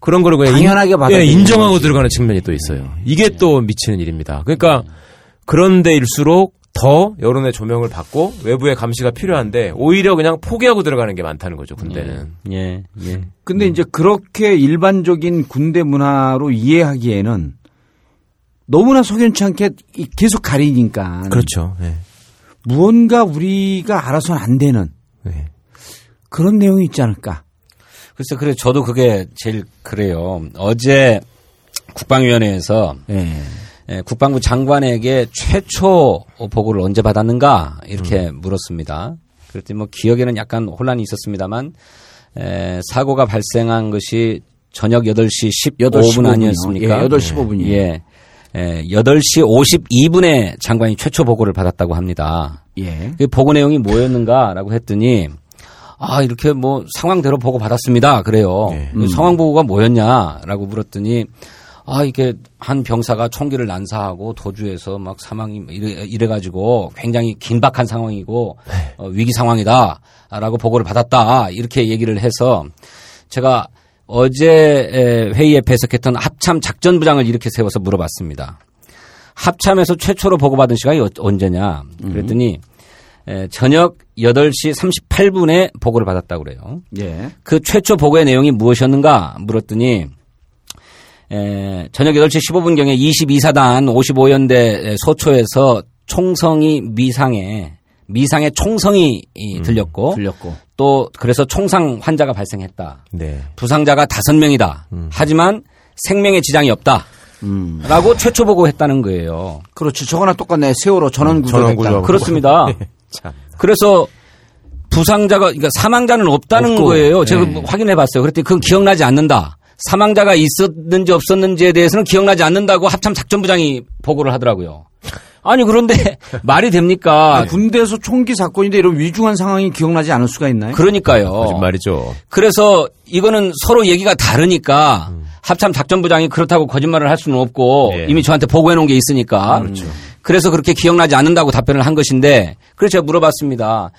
그런 거를 그냥 당연하게 받아 예, 인정하고 들어가는 측면이 또 있어요. 이게 예. 또 미치는 일입니다. 그러니까 예. 그런데일수록 더 여론의 조명을 받고 외부의 감시가 필요한데 오히려 그냥 포기하고 들어가는 게 많다는 거죠, 군대는. 예, 예. 예. 근데 음. 이제 그렇게 일반적인 군대 문화로 이해하기에는. 너무나 석연치 않게 계속 가리니까. 그렇죠. 예. 무언가 우리가 알아서는 안 되는 예. 그런 내용이 있지 않을까. 글쎄, 그래 저도 그게 제일 그래요. 어제 국방위원회에서 예. 예, 국방부 장관에게 최초 보고를 언제 받았는가 이렇게 음. 물었습니다. 그랬더니 뭐 기억에는 약간 혼란이 있었습니다만 에, 사고가 발생한 것이 저녁 여덟 시 십오 분 아니었습니까? 예, 여덟 시 십오 분이요. 예. 예, 여덟 시 오십이 분에 장관이 최초 보고를 받았다고 합니다. 예. 그 보고 내용이 뭐였는가라고 했더니, 아, 이렇게 뭐 상황대로 보고 받았습니다. 그래요. 예. 음. 상황 보고가 뭐였냐라고 물었더니, 아, 이게 한 병사가 총기를 난사하고 도주해서 막 사망이 이래, 이래가지고 굉장히 긴박한 상황이고 어, 위기 상황이다라고 보고를 받았다. 이렇게 얘기를 해서 제가 어제 회의에 배석했던 합참 작전부장을 이렇게 세워서 물어봤습니다. 합참에서 최초로 보고받은 시간이 언제냐? 그랬더니 음. 저녁 여덟 시 삼십팔 분에 보고를 받았다고 그래요. 예. 그 최초 보고의 내용이 무엇이었는가 물었더니 에, 저녁 여덟 시 십오 분경에 이십이 사단 오십오 연대 소초에서 총성이 미상에 미상의 총성이 들렸고, 음, 들렸고 또 그래서 총상 환자가 발생했다. 네. 부상자가 다섯 명이다. 음. 하지만 생명에 지장이 없다. 음. 라고 최초 보고했다는 거예요. 그렇죠. 저거나 똑같네. 세월호 전원구조됐다. 음, 그렇습니다. 참. 그래서 부상자가 그러니까 사망자는 없다는 없고, 거예요. 제가 네. 확인해봤어요. 그랬더니 그건 기억나지 않는다. 사망자가 있었는지 없었는지에 대해서는 기억나지 않는다고 합참작전부장이 보고를 하더라고요. 아니 그런데 말이 됩니까? 아니, 군대에서 총기 사건인데 이런 위중한 상황이 기억나지 않을 수가 있나요? 그러니까요. 거짓말이죠. 그래서 이거는 서로 얘기가 다르니까 음. 합참 작전부장이 그렇다고 거짓말을 할 수는 없고 예. 이미 저한테 보고해 놓은 게 있으니까. 그렇죠. 그래서 그렇게 기억나지 않는다고 답변을 한 것인데 그래서 제가 물어봤습니다.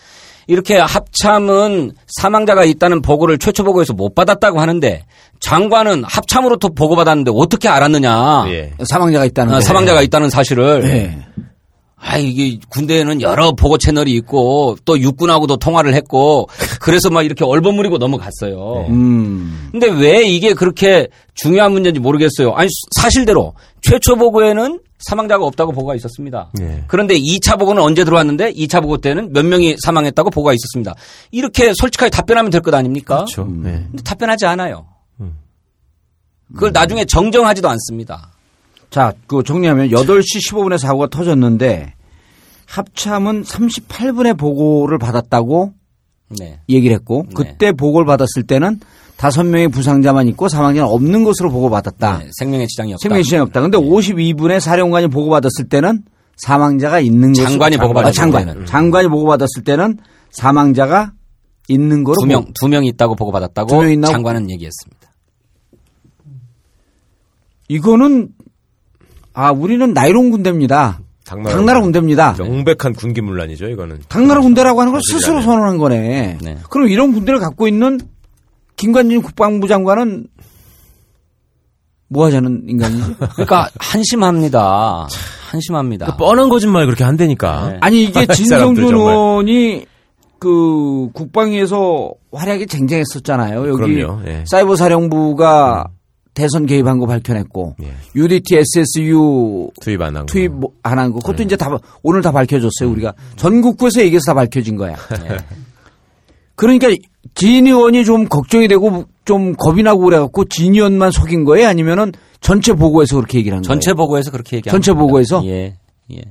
이렇게 합참은 사망자가 있다는 보고를 최초 보고에서 못 받았다고 하는데 장관은 합참으로 또 보고받았는데 어떻게 알았느냐. 예. 사망자가 있다는. 아, 사망자가 있다는 사실을. 예. 아, 이게 군대에는 여러 보고 채널이 있고 또 육군하고도 통화를 했고 그래서 막 이렇게 얼버무리고 넘어갔어요. 음. 근데 왜 이게 그렇게 중요한 문제인지 모르겠어요. 아니, 사실대로 최초 보고에는 사망자가 없다고 보고가 있었습니다. 예. 그런데 이 차 보고는 언제 들어왔는데 이 차 보고 때는 몇 명이 사망했다고 보고가 있었습니다. 이렇게 솔직하게 답변하면 될 것 아닙니까? 그렇죠. 음. 네. 근데 답변하지 않아요. 음. 그걸 음. 나중에 정정하지도 않습니다. 자, 그 정리하면 여덟 시 십오 분에 사고가 터졌는데 합참은 삼십팔 분에 보고를 받았다고 네. 얘기를 했고 그때 네. 보고를 받았을 때는 다섯 명의 부상자만 있고 사망자는 없는 것으로 보고받았다. 네, 생명의 지장이 없다. 생명의 지장이 없다. 그런데 네. 오십이 분에 사령관이 보고받았을 때는 사망자가 있는 것으로. 장관이 보고받았을 장관. 때는. 장관이 보고받았을 때는 사망자가 있는 거로. 두 명, 두 명이 있다고 보고받았다고 장관은 얘기했습니다. 이거는 아 우리는 나이롱 군대입니다. 당나라, 당나라 군대입니다. 명백한 군기문란이죠 이거는. 당나라 군대라고 하는 걸 스스로 선언한 거네. 네. 그럼 이런 군대를 갖고 있는 김관진 국방부 장관은 뭐 하자는 인간이지? 그러니까 한심합니다. 한심합니다. 그러니까 뻔한 거짓말 그렇게 한다니까. 네. 아니 이게 진성준 의원이 그 국방위에서 활약이 쟁쟁했었잖아요. 여기 예. 사이버 사령부가 음. 대선 개입한 거 밝혀냈고 예. 유디티 에스에스유 투입 안 한 거. 투입 안 한 거. 그것도 예. 이제 다 오늘 다 밝혀줬어요. 우리가 전국구에서 얘기해서 다 밝혀진 거야. 예. 그러니까 진 의원이 좀 걱정이 되고 좀 겁이 나고 그래갖고 진 의원만 속인 거예요? 아니면은 전체 보고에서 그렇게 얘기를 한 거예요? 전체 보고에서 그렇게 얘기한 거예요. 전체 보고에서? 예. 예.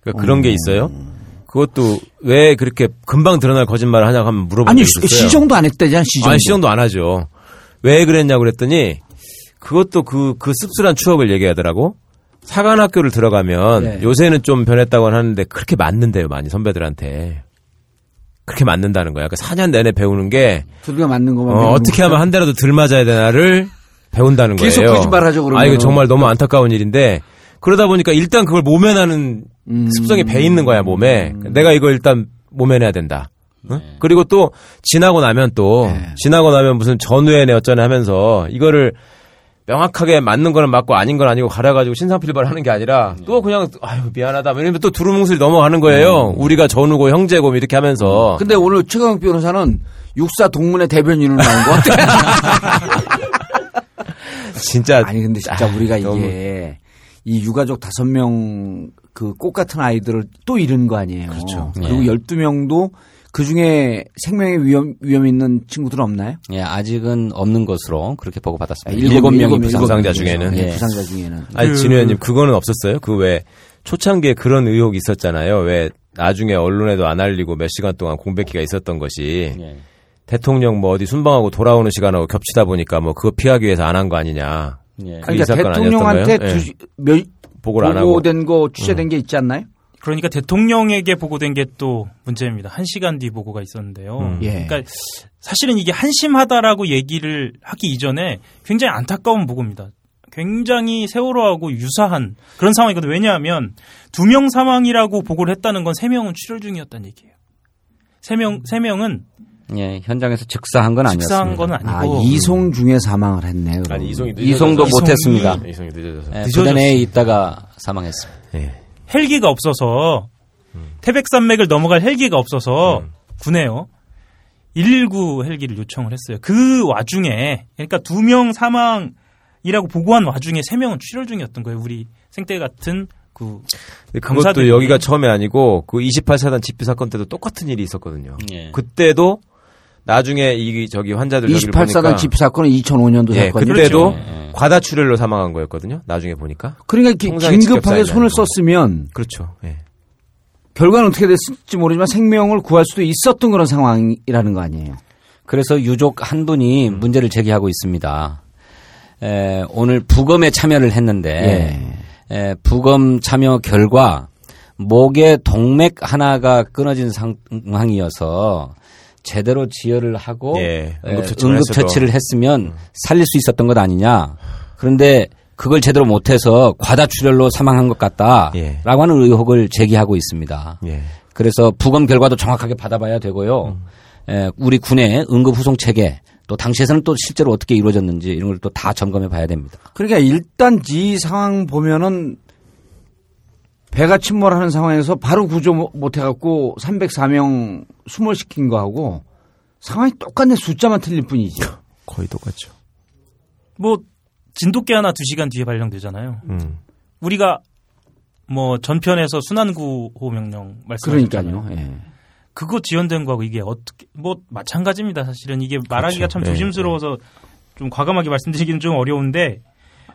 그러니까 그런 음. 게 있어요. 그것도 왜 그렇게 금방 드러날 거짓말을 하냐고 하면 물어보는 게 있어요. 아니 시정도 안 했대잖아. 시정도. 아니 시정도 안 하죠. 왜 그랬냐고 그랬더니 그것도 그, 그 씁쓸한 추억을 얘기하더라고. 사관학교를 들어가면 네. 요새는 좀 변했다고 하는데 그렇게 맞는데요. 많이 선배들한테. 그렇게 맞는다는 거야. 그러니까 사 년 내내 배우는 게 두들겨 맞는 것만 어, 어떻게 하면 한 대라도 덜 맞아야 되나를 배운다는 계속 거예요. 계속 거짓말하죠. 그러면. 아 이거 정말 너무 안타까운 일인데 그러다 보니까 일단 그걸 모면하는 음. 습성이 배 있는 거야 몸에. 음. 내가 이걸 일단 모면해야 된다. 응? 네. 그리고 또 지나고 나면 또 네. 지나고 나면 무슨 전후회네 어쩌네 하면서 이거를 명확하게 맞는 거는 맞고 아닌 건 아니고 가려가지고 신상필발 하는 게 아니라 또 그냥 아유 미안하다 이러면 또 두루뭉술이 넘어가는 거예요. 음. 우리가 전우고 형제고 이렇게 하면서. 근데 오늘 최강욱 변호사는 육사 동문회 대변인으로 나온 거 같아요. 진짜. 아니 근데 진짜 아, 우리가 너무... 이게 이 유가족 다섯 명 그 꽃 같은 아이들을 또 잃은 거 아니에요. 그렇죠. 그리고 네. 열두 명도 그중에 생명의 위험, 위험이 있는 친구들은 없나요? 예, 아직은 없는 것으로 그렇게 보고받았습니다. 일곱 명이 부상자 중에는. 예. 부상자 중에는. 아니, 진 의원님, 그거는 없었어요? 그 왜, 초창기에 그런 의혹이 있었잖아요. 왜, 나중에 언론에도 안 알리고 몇 시간 동안 공백기가 있었던 것이. 예. 대통령 뭐 어디 순방하고 돌아오는 시간하고 겹치다 보니까 뭐 그거 피하기 위해서 안 한 거 아니냐. 예. 그러니까 대통령한테 두, 예. 몇, 보고를 안 하고. 보고된 거, 취재된 음. 게 있지 않나요? 그러니까 대통령에게 보고된 게 또 문제입니다. 한 시간 뒤 보고가 있었는데요. 음. 예. 그러니까 사실은 이게 한심하다라고 얘기를 하기 이전에 굉장히 안타까운 보고입니다. 굉장히 세월호하고 유사한 그런 상황이거든요. 왜냐하면 두 명 사망이라고 보고를 했다는 건 세 명은 출혈 중이었다는 얘기예요. 세 명, 세 명은 예, 현장에서 즉사한 건 아니었습니다. 즉사한 건 아니고. 아, 이송 중에 사망을 했네요. 아니, 이송이 이송도 못 했습니다. 이송이 늦어져서. 예, 그 전에 있다가 사망했습니다. 예. 헬기가 없어서 음. 태백산맥을 넘어갈 헬기가 없어서 음. 군에요. 일일구 헬기를 요청을 했어요. 그 와중에 그러니까 두 명 사망이라고 보고한 와중에 세 명은 출혈 중이었던 거예요. 우리 생태 같은 그 그것도 여기가 처음이 아니고 그 이십팔 사단 집회 사건 때도 똑같은 일이 있었거든요. 예. 그때도 나중에 이 저기 환자들 이십팔 사단 집회 사건은 이천오 년도 예, 사건이죠. 그때도 그렇죠. 과다 출혈로 사망한 거였거든요. 나중에 보니까. 그러니까 기, 긴급하게 손을 아니고. 썼으면 그렇죠. 예. 결과는 어떻게 됐을지 모르지만 생명을 구할 수도 있었던 그런 상황이라는 거 아니에요. 그래서 유족 한 분이 음. 문제를 제기하고 있습니다. 에, 오늘 부검에 참여를 했는데 예. 에, 부검 참여 결과 목에 동맥 하나가 끊어진 상황이어서 제대로 지혈을 하고 예, 응급처치를 했으면 살릴 수 있었던 것 아니냐. 그런데 그걸 제대로 못해서 과다출혈로 사망한 것 같다라고 예. 하는 의혹을 제기하고 있습니다. 예. 그래서 부검 결과도 정확하게 받아봐야 되고요. 음. 에, 우리 군의 응급후송체계 또 당시에서는 또 실제로 어떻게 이루어졌는지 이런 걸 또 다 점검해 봐야 됩니다. 그러니까 일단 이 상황 보면은 배가 침몰하는 상황에서 바로 구조 못해갖고 삼백사 명 수몰시킨 거하고 상황이 똑같네. 숫자만 틀릴 뿐이지. 거의 똑같죠. 뭐 진돗개 하나 두 시간 뒤에 발령되잖아요. 음. 우리가 뭐 전편에서 순환구호 명령 말씀하셨잖아요. 그러니까요. 예. 그거 지연된 거하고 이게 어떻게 뭐 마찬가지입니다. 사실은 이게 말하기가 그렇죠. 참 조심스러워서 네, 네. 좀 과감하게 말씀드리기는 좀 어려운데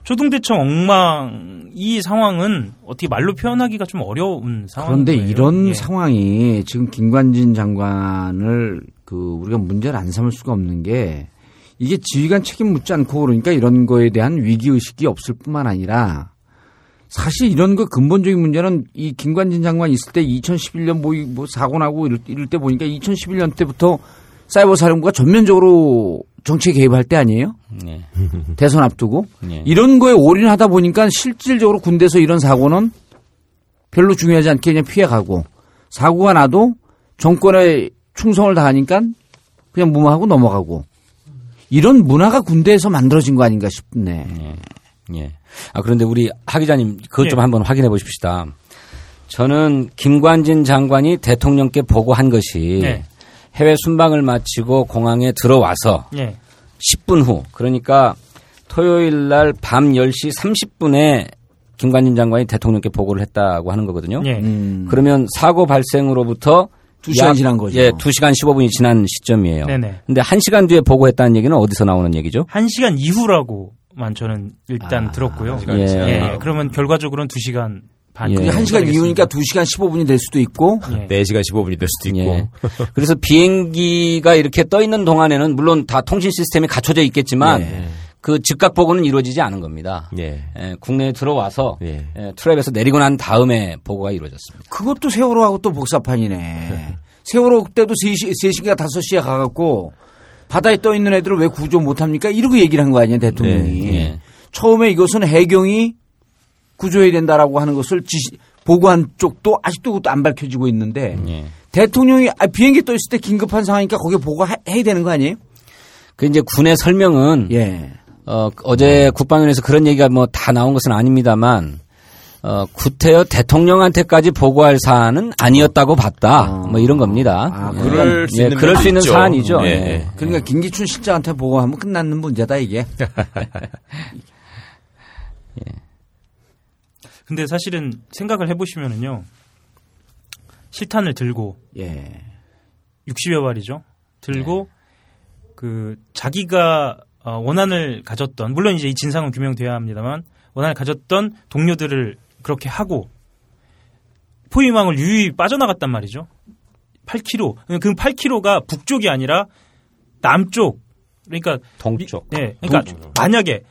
초등대청 엉망 이 상황은 어떻게 말로 표현하기가 좀 어려운 상황이에요. 그런데 이런 예. 상황이 지금 김관진 장관을 그 우리가 문제를 안 삼을 수가 없는 게 이게 지휘관 책임 묻지 않고 그러니까 이런 거에 대한 위기의식이 없을 뿐만 아니라 사실 이런 거 근본적인 문제는 이 김관진 장관 있을 때 이천십일 년 뭐, 뭐 사고 나고 이럴, 이럴 때 보니까 이천십일 년 때부터 사이버 사령부가 전면적으로 정치에 개입할 때 아니에요? 네. 대선 앞두고. 네. 이런 거에 올인하다 보니까 실질적으로 군대에서 이런 사고는 별로 중요하지 않게 그냥 피해가고 사고가 나도 정권에 충성을 다하니까 그냥 무마하고 넘어가고. 이런 문화가 군대에서 만들어진 거 아닌가 싶네. 예. 예. 아, 그런데 우리 하 기자님, 그것 예. 좀 한번 확인해 보십시다. 저는 김관진 장관이 대통령께 보고한 것이 예. 해외 순방을 마치고 공항에 들어와서 예. 십 분 후, 그러니까 토요일 날 밤 열 시 삼십 분에 김관진 장관이 대통령께 보고를 했다고 하는 거거든요. 예. 음. 그러면 사고 발생으로부터 두 시간 지난 거죠. 예, 두 시간 십오 분이 지난 시점이에요. 네네. 근데 한 시간 뒤에 보고했다는 얘기는 어디서 나오는 얘기죠? 한 시간 이후라고만 저는 일단 아, 들었고요. 예. 예. 그러면 결과적으로는 두 시간 반. 예. 그게 한 시간 이후니까 두 시간 십오 분이 될 수도 있고 예. 네 시간 십오 분이 될 수도 있고. 예. 그래서 비행기가 이렇게 떠 있는 동안에는 물론 다 통신 시스템이 갖춰져 있겠지만 예. 그 즉각 보고는 이루어지지 않은 겁니다. 예. 예, 국내에 들어와서 예. 예, 트랩에서 내리고 난 다음에 보고가 이루어졌습니다. 그것도 세월호하고 또 복사판이네. 네. 세월호 때도 세 시, 세 시가 다섯 시에 가갖고 바다에 떠 있는 애들을 왜 구조 못합니까? 이러고 얘기를 한 거 아니에요, 대통령이. 네. 예. 처음에 이것은 해경이 구조해야 된다라고 하는 것을 지시, 보고한 쪽도 아직도 그것도 안 밝혀지고 있는데 예. 대통령이 아, 비행기 떠 있을 때 긴급한 상황이니까 거기에 보고해야 되는 거 아니에요? 그 이제 군의 설명은 예. 어, 어제 국방위원회에서 그런 얘기가 뭐 다 나온 것은 아닙니다만, 어, 구태여 대통령한테까지 보고할 사안은 아니었다고 봤다. 어. 뭐 이런 겁니다. 아, 예. 그럴 수 있는, 예, 그럴 수 있는 사안이죠. 예. 예. 그러니까 김기춘 실장한테 보고하면 끝나는 문제다, 이게. 예. 근데 사실은 생각을 해보시면은요, 실탄을 들고, 예. 육십여 발이죠. 들고, 예. 그, 자기가 어, 원한을 가졌던, 물론 이제 이 진상은 규명되어야 합니다만, 원한을 가졌던 동료들을 그렇게 하고, 포위망을 유유히 빠져나갔단 말이죠. 팔 킬로미터. 그 팔 킬로미터가 북쪽이 아니라 남쪽, 그러니까. 동쪽. 미, 네. 그러니까 동쪽. 만약에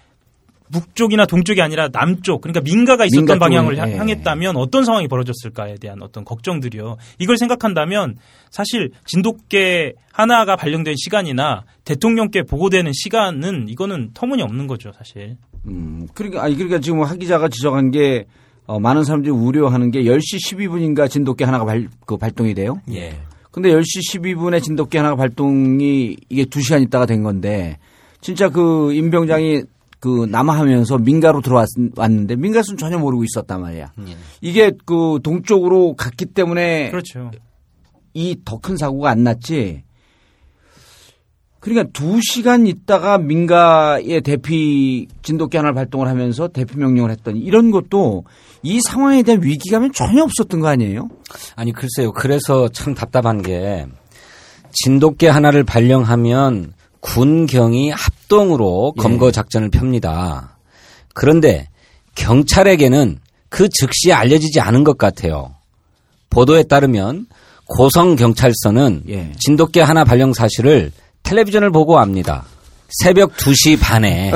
북쪽이나 동쪽이 아니라 남쪽, 그러니까 민가가 있었던 민가 방향을 쪽은, 예. 향했다면 어떤 상황이 벌어졌을까에 대한 어떤 걱정들이요. 이걸 생각한다면 사실 진돗개 하나가 발령된 시간이나 대통령께 보고되는 시간은 이거는 터무니없는 거죠, 사실. 음, 그러니까, 아니, 그러니까 지금 하 기자가 지적한 게 어, 많은 사람들이 우려하는 게 열 시 십이 분인가 진돗개 하나가 발, 그 발동이 돼요? 예. 근데 열 시 십이 분에 진돗개 하나가 발동이 이게 두 시간 있다가 된 건데 진짜 그 임병장이 그 남하하면서 민가로 들어왔는데 민가에서는 전혀 모르고 있었단 말이야. 예. 이게 그 동쪽으로 갔기 때문에 그렇죠. 이 더 큰 사고가 안 났지. 그러니까 두 시간 있다가 민가에 대피 진돗개 하나 발동을 하면서 대피 명령을 했더니 이런 것도 이 상황에 대한 위기감이 전혀 없었던 거 아니에요? 아니 글쎄요. 그래서 참 답답한 게 진돗개 하나를 발령하면 군경이 합동으로 예. 검거 작전을 펴니다. 그런데 경찰에게는 그 즉시 알려지지 않은 것 같아요. 보도에 따르면 고성경찰서는 예. 진돗개 하나 발령 사실을 텔레비전을 보고합니다. 새벽 두 시 반에.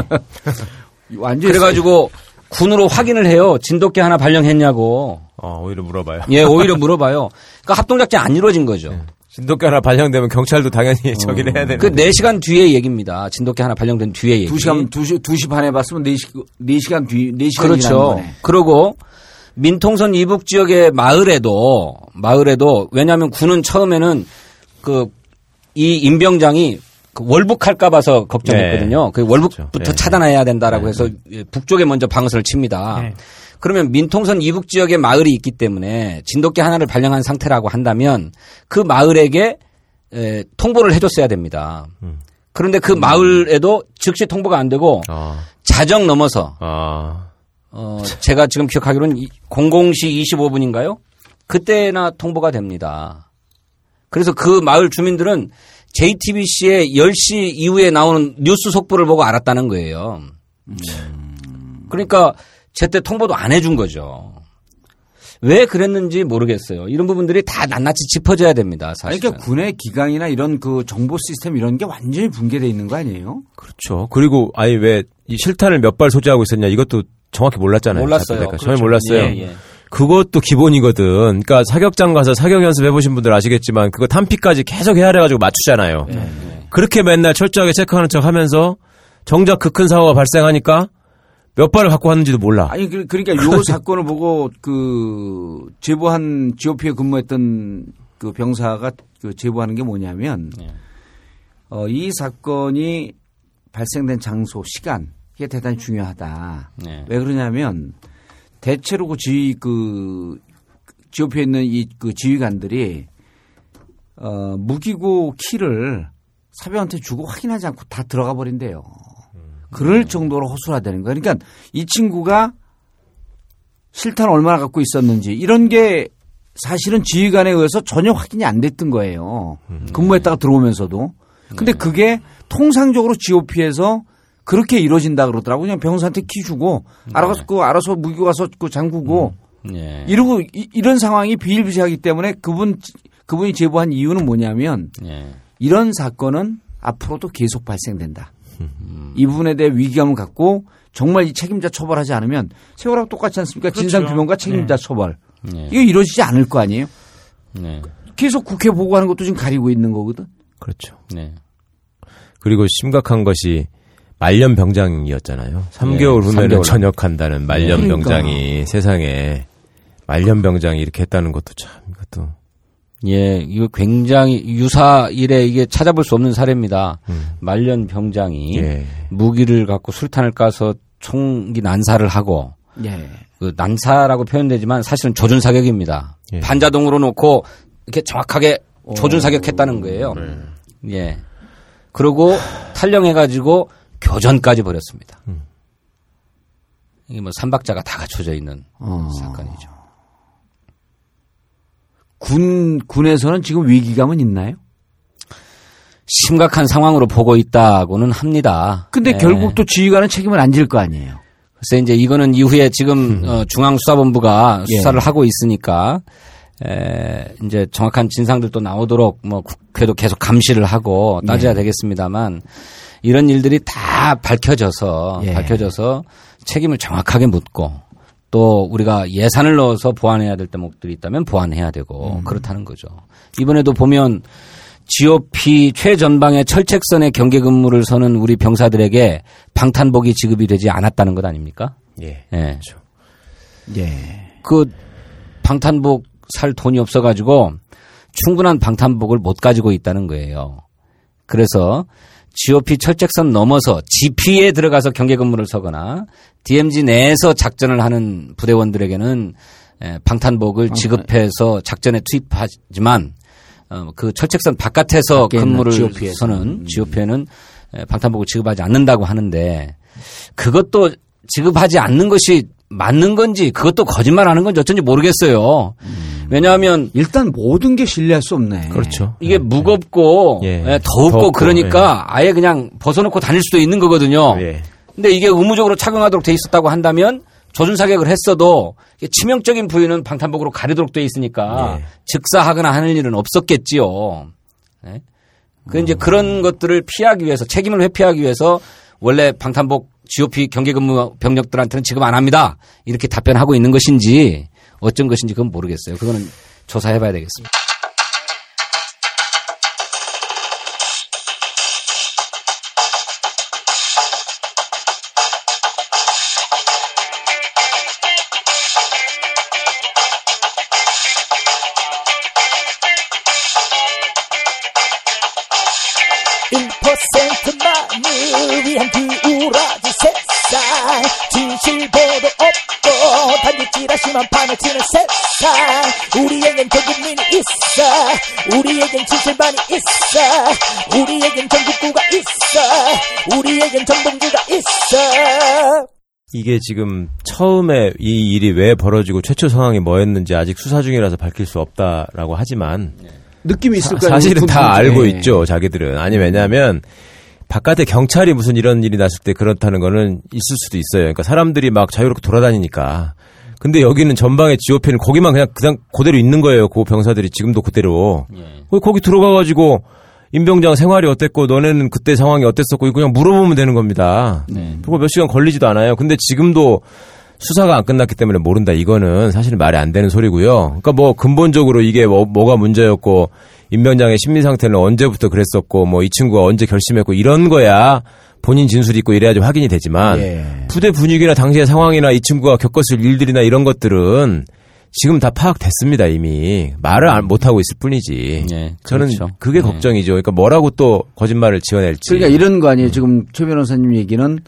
그래가지고 군으로 확인을 해요. 진돗개 하나 발령했냐고. 어, 오히려 물어봐요. 예, 오히려 물어봐요. 그러니까 합동작전 안 이루어진 거죠. 예. 진돗개 하나 발령되면 경찰도 당연히 저기를 해야 되는데. 그 네 시간 뒤에 얘기입니다. 진돗개 하나 발령된 뒤에 얘기. 두 시간, 두 시 반에 봤으면 네 시간 뒤, 네 시간 그렇죠. 거네. 그리고 민통선 이북 지역의 마을에도, 마을에도, 왜냐하면 군은 처음에는 그, 이 임병장이 월북할까 봐서 걱정했거든요. 네. 그 월북부터 그렇죠. 차단해야 된다라고 네. 해서 북쪽에 먼저 방어선을 칩니다. 네. 그러면 민통선 이북 지역에 마을이 있기 때문에 진돗개 하나를 발령한 상태라고 한다면 그 마을에게 에, 통보를 해줬어야 됩니다. 음. 그런데 그 음. 마을에도 즉시 통보가 안 되고 아. 자정 넘어서 아. 어, 제가 지금 기억하기로는 공공 시 이십오 분인가요? 그때나 통보가 됩니다. 그래서 그 마을 주민들은 제이티비씨의 열 시 이후에 나오는 뉴스 속보를 보고 알았다는 거예요. 음. 그러니까 제때 통보도 안 해준 거죠. 왜 그랬는지 모르겠어요. 이런 부분들이 다 낱낱이 짚어져야 됩니다. 사실은. 그러니까 군의 기강이나 이런 그 정보 시스템 이런 게 완전히 붕괴되어 있는 거 아니에요? 그렇죠. 그리고 아니 왜 이 실탄을 몇 발 소지하고 있었냐 이것도 정확히 몰랐잖아요. 몰랐어요. 그렇죠. 전혀 몰랐어요. 예, 예. 그것도 기본이거든. 그러니까 사격장 가서 사격 연습 해보신 분들 아시겠지만 그거 탄피까지 계속 헤아려가지고 맞추잖아요. 예, 예. 그렇게 맨날 철저하게 체크하는 척 하면서 정작 그 큰 사고가 발생하니까 몇 발을 갖고 왔는지도 몰라. 아니, 그, 그러니까 요 사건을 보고 그, 제보한 지오피에 근무했던 그 병사가 그 제보하는 게 뭐냐면 예. 어, 이 사건이 발생된 장소, 시간 이게 대단히 중요하다. 네. 왜 그러냐면 대체로 그 지휘 그 지오피에 있는 이 그 지휘관들이 어, 무기고 키를 사병한테 주고 확인하지 않고 다 들어가 버린대요. 그럴 정도로 허술화되는 거예요. 그러니까 이 친구가 실탄을 얼마나 갖고 있었는지 이런 게 사실은 지휘관에 의해서 전혀 확인이 안 됐던 거예요. 근무했다가 들어오면서도. 근데 그게 통상적으로 지오피에서 그렇게 이루어진다 그러더라고요. 그냥 병사한테 키 주고 알아서 그 알아서 무기 가서 그 잠그고 이러고 이, 이런 상황이 비일비재하기 때문에 그분 그분이 제보한 이유는 뭐냐면 이런 사건은 앞으로도 계속 발생된다. 이 부분에 대해 위기감을 갖고 정말 이 책임자 처벌하지 않으면 세월하고 똑같지 않습니까? 그렇죠. 진상규명과 책임자 네. 처벌. 네. 이거 이루어지지 않을 거 아니에요? 네. 계속 국회 보고하는 것도 지금 가리고 있는 거거든. 그렇죠. 네. 그리고 심각한 것이 말년병장이었잖아요. 삼 개월 네. 후면에 삼 개월. 전역한다는 말년병장이 그러니까. 세상에 말년병장이 이렇게 했다는 것도 참 이것도. 예, 이거 굉장히 유사 일에 이게 찾아볼 수 없는 사례입니다. 음. 말년 병장이 예. 무기를 갖고 술탄을 까서 총기 난사를 하고 예. 그 난사라고 표현되지만 사실은 조준 사격입니다. 예. 반자동으로 놓고 이렇게 정확하게 조준 사격했다는 거예요. 네. 예, 그리고 탈영해가지고 교전까지 벌였습니다. 음. 이게 뭐 삼박자가 다 갖춰져 있는 어. 사건이죠. 군, 군에서는 지금 위기감은 있나요? 심각한 상황으로 보고 있다고는 합니다. 근데 네. 결국 또 지휘관은 책임을 안 질 거 아니에요? 글쎄, 이제 이거는 이후에 지금, 음. 어, 중앙수사본부가 예. 수사를 하고 있으니까, 에, 이제 정확한 진상들도 나오도록 뭐 국회도 계속 감시를 하고 따져야 예. 되겠습니다만, 이런 일들이 다 밝혀져서, 예. 밝혀져서 책임을 정확하게 묻고, 또 우리가 예산을 넣어서 보완해야 될 대목들이 있다면 보완해야 되고 음. 그렇다는 거죠. 이번에도 보면 지오피 최전방의 철책선의 경계 근무를 서는 우리 병사들에게 방탄복이 지급이 되지 않았다는 것 아닙니까? 예. 예. 그렇죠. 예. 그 방탄복 살 돈이 없어가지고 충분한 방탄복을 못 가지고 있다는 거예요. 그래서 지오피 철책선 넘어서 지피에 들어가서 경계 근무를 서거나 디엠지 내에서 작전을 하는 부대원들에게는 방탄복을 지급해서 작전에 투입하지만 그 철책선 바깥에서 근무를 지오피에서. 서는 지오피에는 방탄복을 지급하지 않는다고 하는데 그것도 지급하지 않는 것이 맞는 건지 그것도 거짓말하는 건지 어쩐지 모르겠어요. 음. 왜냐하면 일단 모든 게 신뢰할 수 없네. 그렇죠. 이게 네. 무겁고 예. 예, 더웁고, 더웁고 그러니까 예. 아예 그냥 벗어놓고 다닐 수도 있는 거거든요. 예. 근데 이게 의무적으로 착용하도록 돼 있었다고 한다면 조준 사격을 했어도 치명적인 부위는 방탄복으로 가리도록 돼 있으니까 예. 즉사하거나 하는 일은 없었겠지요. 네? 그 음. 이제 그런 것들을 피하기 위해서 책임을 회피하기 위해서 원래 방탄복 지오피 경계근무 병력들한테는 지금 안 합니다. 이렇게 답변하고 있는 것인지 어쩐 것인지 그건 모르겠어요. 그거는 조사해봐야 되겠습니다. 일 퍼센트만을 위한 비우라지 세상 진실보도 없고 단지 찌라시만 판을 치는 세상 우리에겐 전국민이 있어 우리에겐 진실만이 있어 우리에겐 전국구가 있어 우리에겐 정봉주가 있어. 이게 지금 처음에 이 일이 왜 벌어지고 최초 상황이 뭐였는지 아직 수사 중이라서 밝힐 수 없다라고 하지만 네. 느낌이 있을 거예요. 사실은 다 알고 있죠, 자기들은. 아니 왜냐하면 바깥에 경찰이 무슨 이런 일이 났을 때 그렇다는 거는 있을 수도 있어요. 그러니까 사람들이 막 자유롭게 돌아다니니까. 근데 여기는 전방에 지오피는 거기만 그냥 그냥 그대로 있는 거예요. 그 병사들이 지금도 그대로 예. 거기 들어가가지고 임병장 생활이 어땠고 너네는 그때 상황이 어땠었고 그냥 물어보면 되는 겁니다. 네. 그거 몇 시간 걸리지도 않아요. 근데 지금도 수사가 안 끝났기 때문에 모른다. 이거는 사실 말이 안 되는 소리고요. 그러니까 뭐 근본적으로 이게 뭐, 뭐가 문제였고 임병장의 심리 상태는 언제부터 그랬었고 뭐 이 친구가 언제 결심했고 이런 거야 본인 진술이 있고 이래야지 확인이 되지만 예. 부대 분위기나 당시의 상황이나 이 친구가 겪었을 일들이나 이런 것들은 지금 다 파악됐습니다, 이미. 말을 안, 못하고 있을 뿐이지. 네, 저는 그렇죠. 그게 네. 걱정이죠. 그러니까 뭐라고 또 거짓말을 지어낼지. 그러니까 이런 거 아니에요. 네. 지금 최 변호사님 얘기는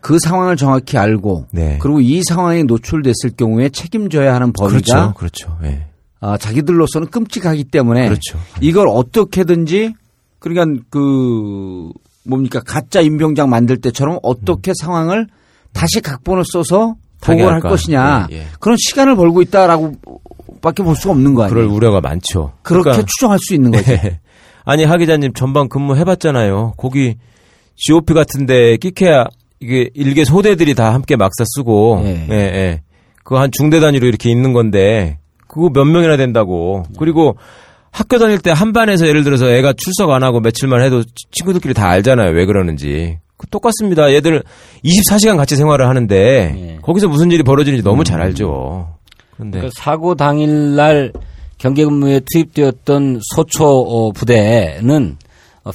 그 상황을 정확히 알고 네. 그리고 이 상황에 노출됐을 경우에 책임져야 하는 범위가 그렇죠. 그렇죠. 네. 아, 자기들로서는 끔찍하기 때문에 그렇죠. 이걸 어떻게든지 그러니까 그 뭡니까 가짜 임병장 만들 때처럼 어떻게 음. 상황을 다시 각본을 써서 보고를 할 것이냐 예, 예. 그런 시간을 벌고 있다라고 밖에 볼 수가 없는 거 아니에요. 그럴 우려가 많죠. 그렇게 그러니까, 추정할 수 있는 거죠. 네. 아니 하 기자님 전방 근무해봤잖아요. 거기 지오피 같은데 끼케야 이게 일개 소대들이 다 함께 막사 쓰고 예. 예, 예. 그거 한 중대 단위로 이렇게 있는 건데 그거 몇 명이나 된다고. 그리고 학교 다닐 때 한 반에서 예를 들어서 애가 출석 안 하고 며칠만 해도 친구들끼리 다 알잖아요. 왜 그러는지. 똑같습니다. 얘들 이십사 시간 같이 생활을 하는데 예. 거기서 무슨 일이 벌어지는지 너무 잘 알죠. 그런데 그러니까 사고 당일 날 경계 근무에 투입되었던 소초 부대는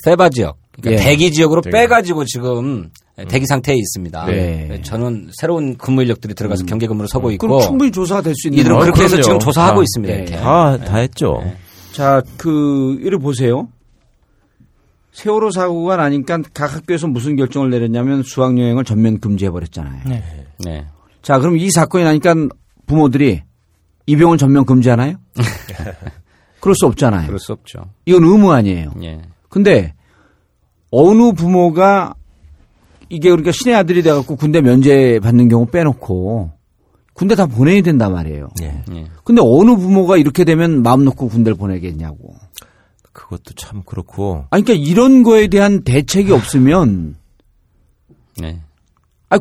페바 지역, 그러니까 예. 대기 지역으로 되게. 빼가지고 지금 대기 상태에 있습니다. 네. 저는 새로운 근무 인력들이 들어가서 음. 경계 근무를 서고 있고 그럼 충분히 조사가 될 수 있는 이들은 아, 그렇게 그럼요. 해서 지금 조사하고 다, 있습니다. 예. 이렇게. 아, 다 했죠. 예. 자, 그 이를 보세요. 세월호 사고가 나니까 각 학교에서 무슨 결정을 내렸냐면 수학여행을 전면 금지해버렸잖아요. 네. 네. 자, 그럼 이 사건이 나니까 부모들이 입영을 전면 금지하나요? 그럴 수 없잖아요. 그럴 수 없죠. 이건 의무 아니에요. 예. 근데 어느 부모가 이게 그러니까 신의 아들이 돼갖고 군대 면제 받는 경우 빼놓고 군대 다 보내야 된단 말이에요. 예. 예. 근데 어느 부모가 이렇게 되면 마음 놓고 군대를 보내겠냐고. 그것도 참 그렇고. 아니, 그러니까 이런 거에 대한 대책이 없으면. 네. 아,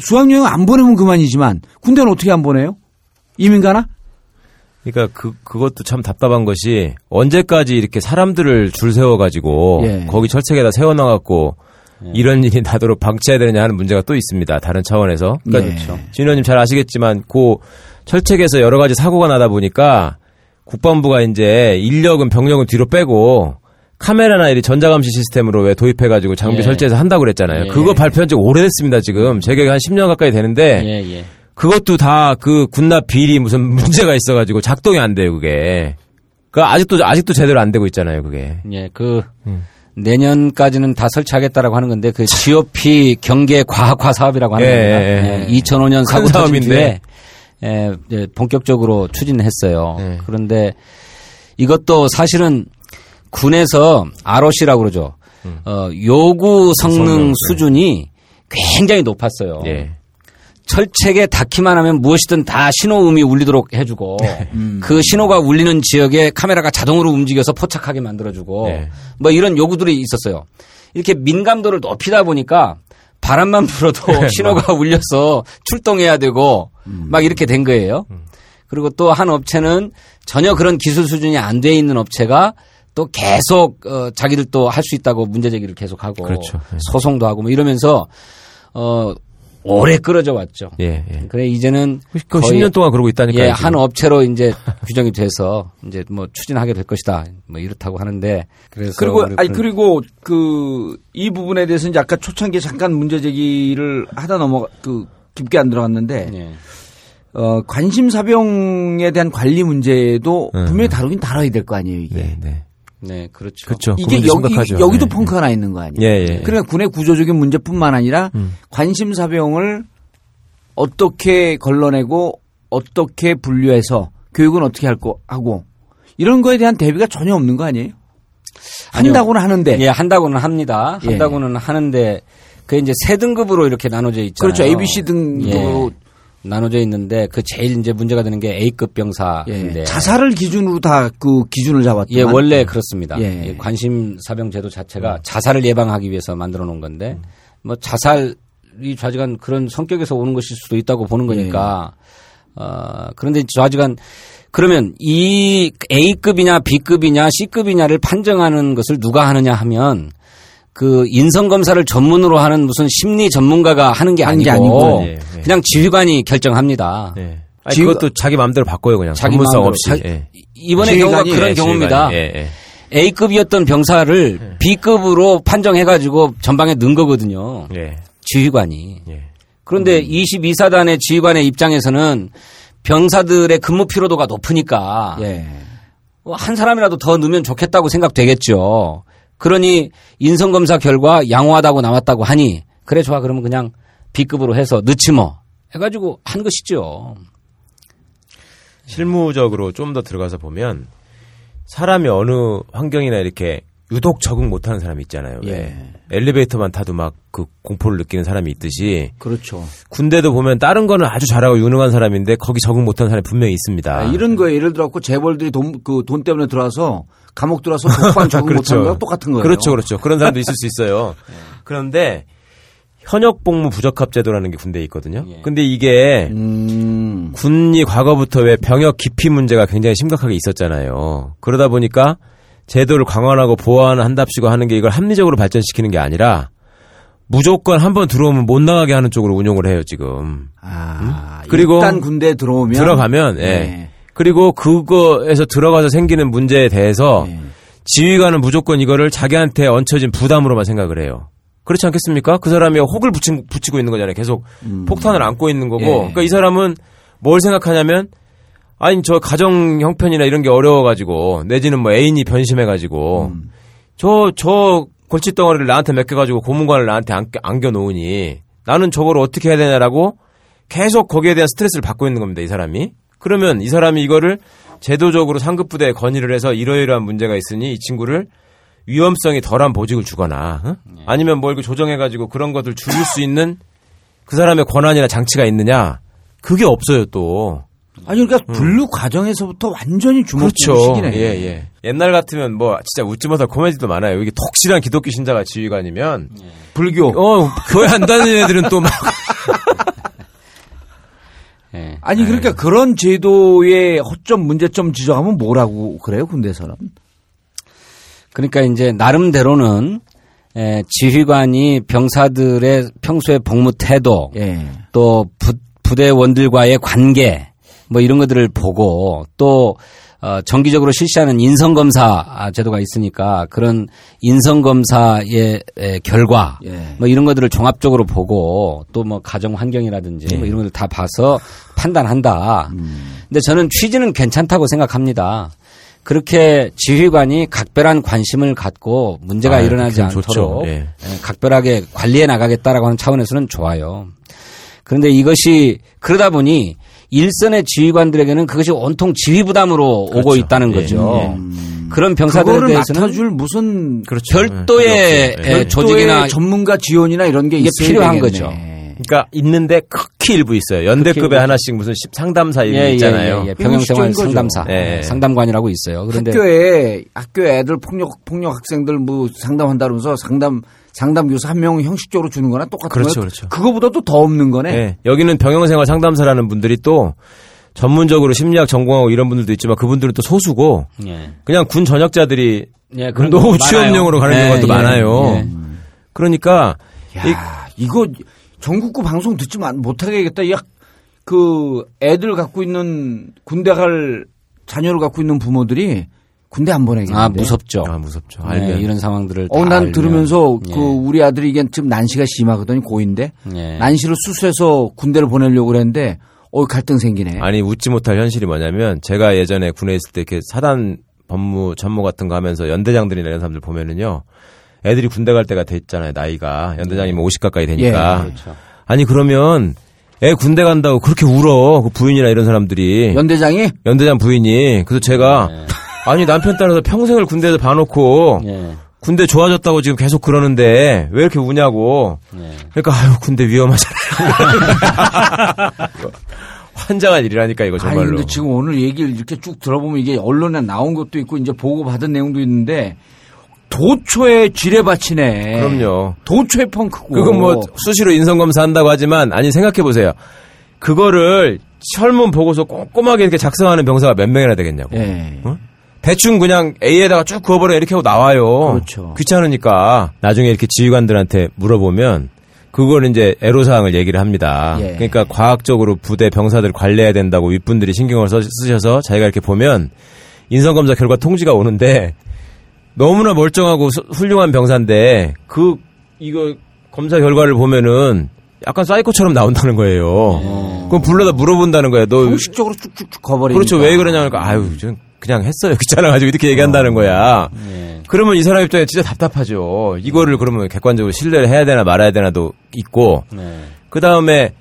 수학여행 안 보내면 그만이지만, 군대는 어떻게 안 보내요? 이민 가나? 그러니까 그, 그것도 참 답답한 것이, 언제까지 이렇게 사람들을 줄 세워가지고, 예. 거기 철책에다 세워놔갖고, 예. 이런 일이 나도록 방치해야 되느냐 하는 문제가 또 있습니다. 다른 차원에서. 그러니까, 예. 진호님 잘 아시겠지만, 그 철책에서 여러 가지 사고가 나다 보니까, 국방부가 이제 인력은 병력은 뒤로 빼고 카메라나 이 전자감시 시스템으로 왜 도입해가지고 장비 예. 설치해서 한다고 그랬잖아요. 예. 그거 발표한 지 오래됐습니다, 지금. 제 기억에 한 십 년 가까이 되는데 예. 예. 그것도 다 그 군납 비리 무슨 문제가 있어가지고 작동이 안 돼요, 그게. 그 아직도, 아직도 제대로 안 되고 있잖아요, 그게. 예, 그 음. 내년까지는 다 설치하겠다라고 하는 건데 그 지오피 경계 과학화 사업이라고 하는 예. 겁니다. 예. 예. 이천오 년 사고 터진 뒤에 예, 본격적으로 추진했어요. 네. 그런데 이것도 사실은 군에서 알오씨라고 그러죠. 음. 어, 요구 성능, 성능 수준이 굉장히 높았어요. 네. 철책에 닿기만 하면 무엇이든 다 신호음이 울리도록 해주고 네. 음. 그 신호가 울리는 지역에 카메라가 자동으로 움직여서 포착하게 만들어주고 네. 뭐 이런 요구들이 있었어요. 이렇게 민감도를 높이다 보니까 바람만 불어도 신호가 울려서 출동해야 되고 음. 막 이렇게 된 거예요. 음. 그리고 또 한 업체는 전혀 그런 기술 수준이 안 돼 있는 업체가 또 계속 어, 자기들 또 할 수 있다고 문제 제기를 계속하고 그렇죠. 소송도 하고 뭐 이러면서 어, 오래 끌어져 왔죠. 예, 예. 그래 이제는 그 십 년 동안 그러고 있다니까요. 예, 한 업체로 이제 규정이 돼서 이제 뭐 추진하게 될 것이다. 뭐 이렇다고 하는데 그래서 그리고 아니 그리고 그 이 부분에 대해서 이제 아까 초창기에 잠깐 문제 제기를 하다 넘어 그 깊게 안 들어갔는데 예. 어, 관심 사병에 대한 관리 문제도 음. 분명히 다루긴 다뤄야 될 거 아니에요 이게. 네, 네. 네, 그렇죠. 그렇죠. 이게 여기, 여기도 네. 펑크가 나 있는 거 아니에요? 예, 예. 그러니까 군의 구조적인 문제뿐만 아니라 음. 관심사병을 어떻게 걸러내고 어떻게 분류해서 교육은 어떻게 할 거 하고 이런 거에 대한 대비가 전혀 없는 거 아니에요? 아니요. 한다고는 하는데. 예, 한다고는 합니다. 한다고는 예. 하는데 그게 이제 세 등급으로 이렇게 나눠져 있잖아요. 그렇죠. 에이비씨 등급으로. 예. 나눠져 있는데 그 제일 이제 문제가 되는 게 A급 병사인데 예. 자살을 기준으로 다 그 기준을 잡았죠. 예, 원래 그렇습니다. 예. 관심 사병 제도 자체가 음. 자살을 예방하기 위해서 만들어 놓은 건데 음. 뭐 자살이 좌지간 그런 성격에서 오는 것일 수도 있다고 보는 거니까 예. 어, 그런데 좌지간 그러면 이 A급이냐 B급이냐 C급이냐를 판정하는 것을 누가 하느냐 하면 그 인성 검사를 전문으로 하는 무슨 심리 전문가가 하는 게 아니고, 하는 게 아니고. 네, 네. 그냥 지휘관이 결정합니다. 네. 아니, 지휘... 그것도 자기 마음대로 바꿔요 그냥. 자기 전문성 없이. 자... 네. 이번에 경우가 그런 네, 경우입니다. 네, 네. A급이었던 병사를 네. B급으로 판정해가지고 전방에 넣은 거거든요. 네. 지휘관이. 네. 그런데 음. 이십이 사단의 지휘관의 입장에서는 병사들의 근무 피로도가 높으니까 예. 한 사람이라도 더 넣으면 좋겠다고 생각되겠죠. 그러니 인성검사 결과 양호하다고 나왔다고 하니 그래 좋아 그러면 그냥 B급으로 해서 넣지 뭐 해가지고 한 것이죠. 실무적으로 좀 더 들어가서 보면 사람이 어느 환경이나 이렇게 유독 적응 못하는 사람이 있잖아요. 예. 엘리베이터만 타도 막 그 공포를 느끼는 사람이 있듯이. 그렇죠. 군대도 보면 다른 거는 아주 잘하고 유능한 사람인데 거기 적응 못하는 사람이 분명히 있습니다. 아, 이런 거에 예를 들어서 재벌들이 돈, 그 돈 때문에 들어와서 감옥 들어와서 독반 적응 그렇죠. 못하는 거랑 똑같은 거예요. 그렇죠. 그렇죠. 그런 사람도 있을 수 있어요. 예. 그런데 현역 복무 부적합 제도라는 게 군대에 있거든요. 예. 근데 이게 음... 군이 과거부터 왜 병역 기피 문제가 굉장히 심각하게 있었잖아요. 그러다 보니까 제도를 강화하고 보완한답시고 하는 게 이걸 합리적으로 발전시키는 게 아니라 무조건 한번 들어오면 못 나가게 하는 쪽으로 운용을 해요 지금. 아, 응? 그리고 일단 군대에 들어오면 들어가면 네. 예. 그리고 그거에서 들어가서 생기는 문제에 대해서 네. 지휘관은 무조건 이거를 자기한테 얹혀진 부담으로만 생각을 해요. 그렇지 않겠습니까? 그 사람이 혹을 붙인, 붙이고 있는 거잖아요. 계속 음. 폭탄을 안고 있는 거고. 예. 그러니까 이 사람은 뭘 생각하냐면. 아니 저 가정 형편이나 이런 게 어려워가지고 내지는 뭐 애인이 변심해가지고 저저 음. 저 골칫 덩어리를 나한테 맡겨가지고 고문관을 나한테 안, 안겨놓으니 나는 저걸 어떻게 해야 되냐라고 계속 거기에 대한 스트레스를 받고 있는 겁니다. 이 사람이. 그러면 이 사람이 이거를 제도적으로 상급부대에 건의를 해서 이러이러한 문제가 있으니 이 친구를 위험성이 덜한 보직을 주거나 어? 네. 아니면 뭐 이거 조정해가지고 그런 것들 줄일 수 있는 그 사람의 권한이나 장치가 있느냐 그게 없어요 또. 아니 그러니까 분류 음. 과정에서부터 완전히 주목시키네. 그렇죠. 예, 예. 옛날 같으면 뭐 진짜 웃지 못할 코미디도 많아요. 이게 독실한 기독교 신자가 지휘관이면 예. 불교. 어 교회 안 다니는 애들은 또 막. 예. 아니 그러니까 예. 그런 제도의 허점 문제점 지적하면 뭐라고 그래요 군대에서는? 그러니까 이제 나름대로는. 예, 지휘관이 병사들의 평소의 복무 태도, 예. 또 부, 부대원들과의 관계. 뭐 이런 것들을 보고 또 어 정기적으로 실시하는 인성검사 제도가 있으니까 그런 인성검사의 결과 예. 뭐 이런 것들을 종합적으로 보고 또 뭐 가정 환경이라든지 예. 뭐 이런 것들 다 봐서 판단한다. 음. 근데 저는 취지는 괜찮다고 생각합니다. 그렇게 지휘관이 각별한 관심을 갖고 문제가 아, 일어나지 않도록 예. 각별하게 관리해 나가겠다라고 하는 차원에서는 좋아요. 그런데 이것이 그러다 보니 일선의 지휘관들에게는 그것이 온통 지휘 부담으로 그렇죠. 오고 있다는 거죠. 예, 예. 음. 그런 병사들에 대해서는 맡아줄 무슨 그렇죠. 별도의 예. 예. 조직이나 예. 전문가 지원이나 이런 게 이게 필요한 되겠네. 거죠. 그러니까 있는데 극히 일부 있어요. 연대급에 하나씩 무슨 상담사 예, 예, 있잖아요. 예, 예. 병영생활 상담사, 예. 상담관이라고 있어요. 그런데 학교에 학교에 애들 폭력 폭력 학생들 뭐 상담한다면서 상담 상담 교사 한 명 형식적으로 주는 거나 똑같은 거예요. 그렇죠, 그렇죠. 그거보다도 더 없는 거네. 네, 여기는 병영생활 상담사라는 분들이 또 전문적으로 심리학 전공하고 이런 분들도 있지만 그분들은 또 소수고 예. 그냥 군 전역자들이 예, 그런 노후 취업용으로 가는 예, 것도 예, 많아요. 예. 그러니까 야, 이, 이거 전국구 방송 듣지 못하게 하겠다. 야, 그 애들 갖고 있는 군대 갈 자녀를 갖고 있는 부모들이 군대 안 보내겠는데. 아, 무섭죠. 아, 무섭죠. 알면 네, 이런 상황들을. 어, 난 알면. 들으면서 예. 그 우리 아들이 이게 지금 난시가 심하거든요. 고인데. 예. 난시를 수술해서 군대를 보내려고 그랬는데, 어, 갈등 생기네. 아니, 웃지 못할 현실이 뭐냐면, 제가 예전에 군에 있을 때 이렇게 사단 법무, 전무 같은 거 하면서 연대장들이나 이런 사람들 보면은요, 애들이 군대 갈 때가 됐잖아요. 나이가. 연대장이면 오십 가까이 되니까. 예, 그렇죠. 아니, 그러면, 애 군대 간다고 그렇게 울어. 그 부인이나 이런 사람들이. 연대장이? 연대장 부인이. 그래서 제가. 예. 아니 남편 따라서 평생을 군대에서 봐놓고 예. 군대 좋아졌다고 지금 계속 그러는데 왜 이렇게 우냐고 예. 그러니까 아유 군대 위험하잖아요. 환장한 일이라니까 이거 정말로. 아니 근데 지금 오늘 얘기를 이렇게 쭉 들어보면 이게 언론에 나온 것도 있고 이제 보고받은 내용도 있는데 도초에 지뢰밭이네. 그럼요. 도초에 펑크고. 그건 뭐 수시로 인성검사 한다고 하지만 아니 생각해보세요. 그거를 설문 보고서 꼼꼼하게 이렇게 작성하는 병사가 몇 명이나 되겠냐고. 예. 어? 대충 그냥 A에다가 쭉 그어버려 이렇게 하고 나와요. 그렇죠. 귀찮으니까 나중에 이렇게 지휘관들한테 물어보면 그걸 이제 애로사항을 얘기를 합니다. 예. 그러니까 과학적으로 부대 병사들 관리해야 된다고 윗분들이 신경을 써, 쓰셔서 자기가 이렇게 보면 인성검사 결과 통지가 오는데 너무나 멀쩡하고 수, 훌륭한 병사인데 그 이거 검사 결과를 보면은 약간 사이코처럼 나온다는 거예요. 어. 그럼 불러다 물어본다는 거야. 너 형식적으로 쭉쭉쭉 가버리니까. 그렇죠. 왜 그러냐니까 아유, 전 그냥 했어요. 귀찮아가지고 이렇게 얘기한다는 거야. 예. 그러면 이 사람 입장에 진짜 답답하죠. 이거를 그러면 객관적으로 신뢰를 해야 되나 말아야 되나도 있고. 네. 그 다음에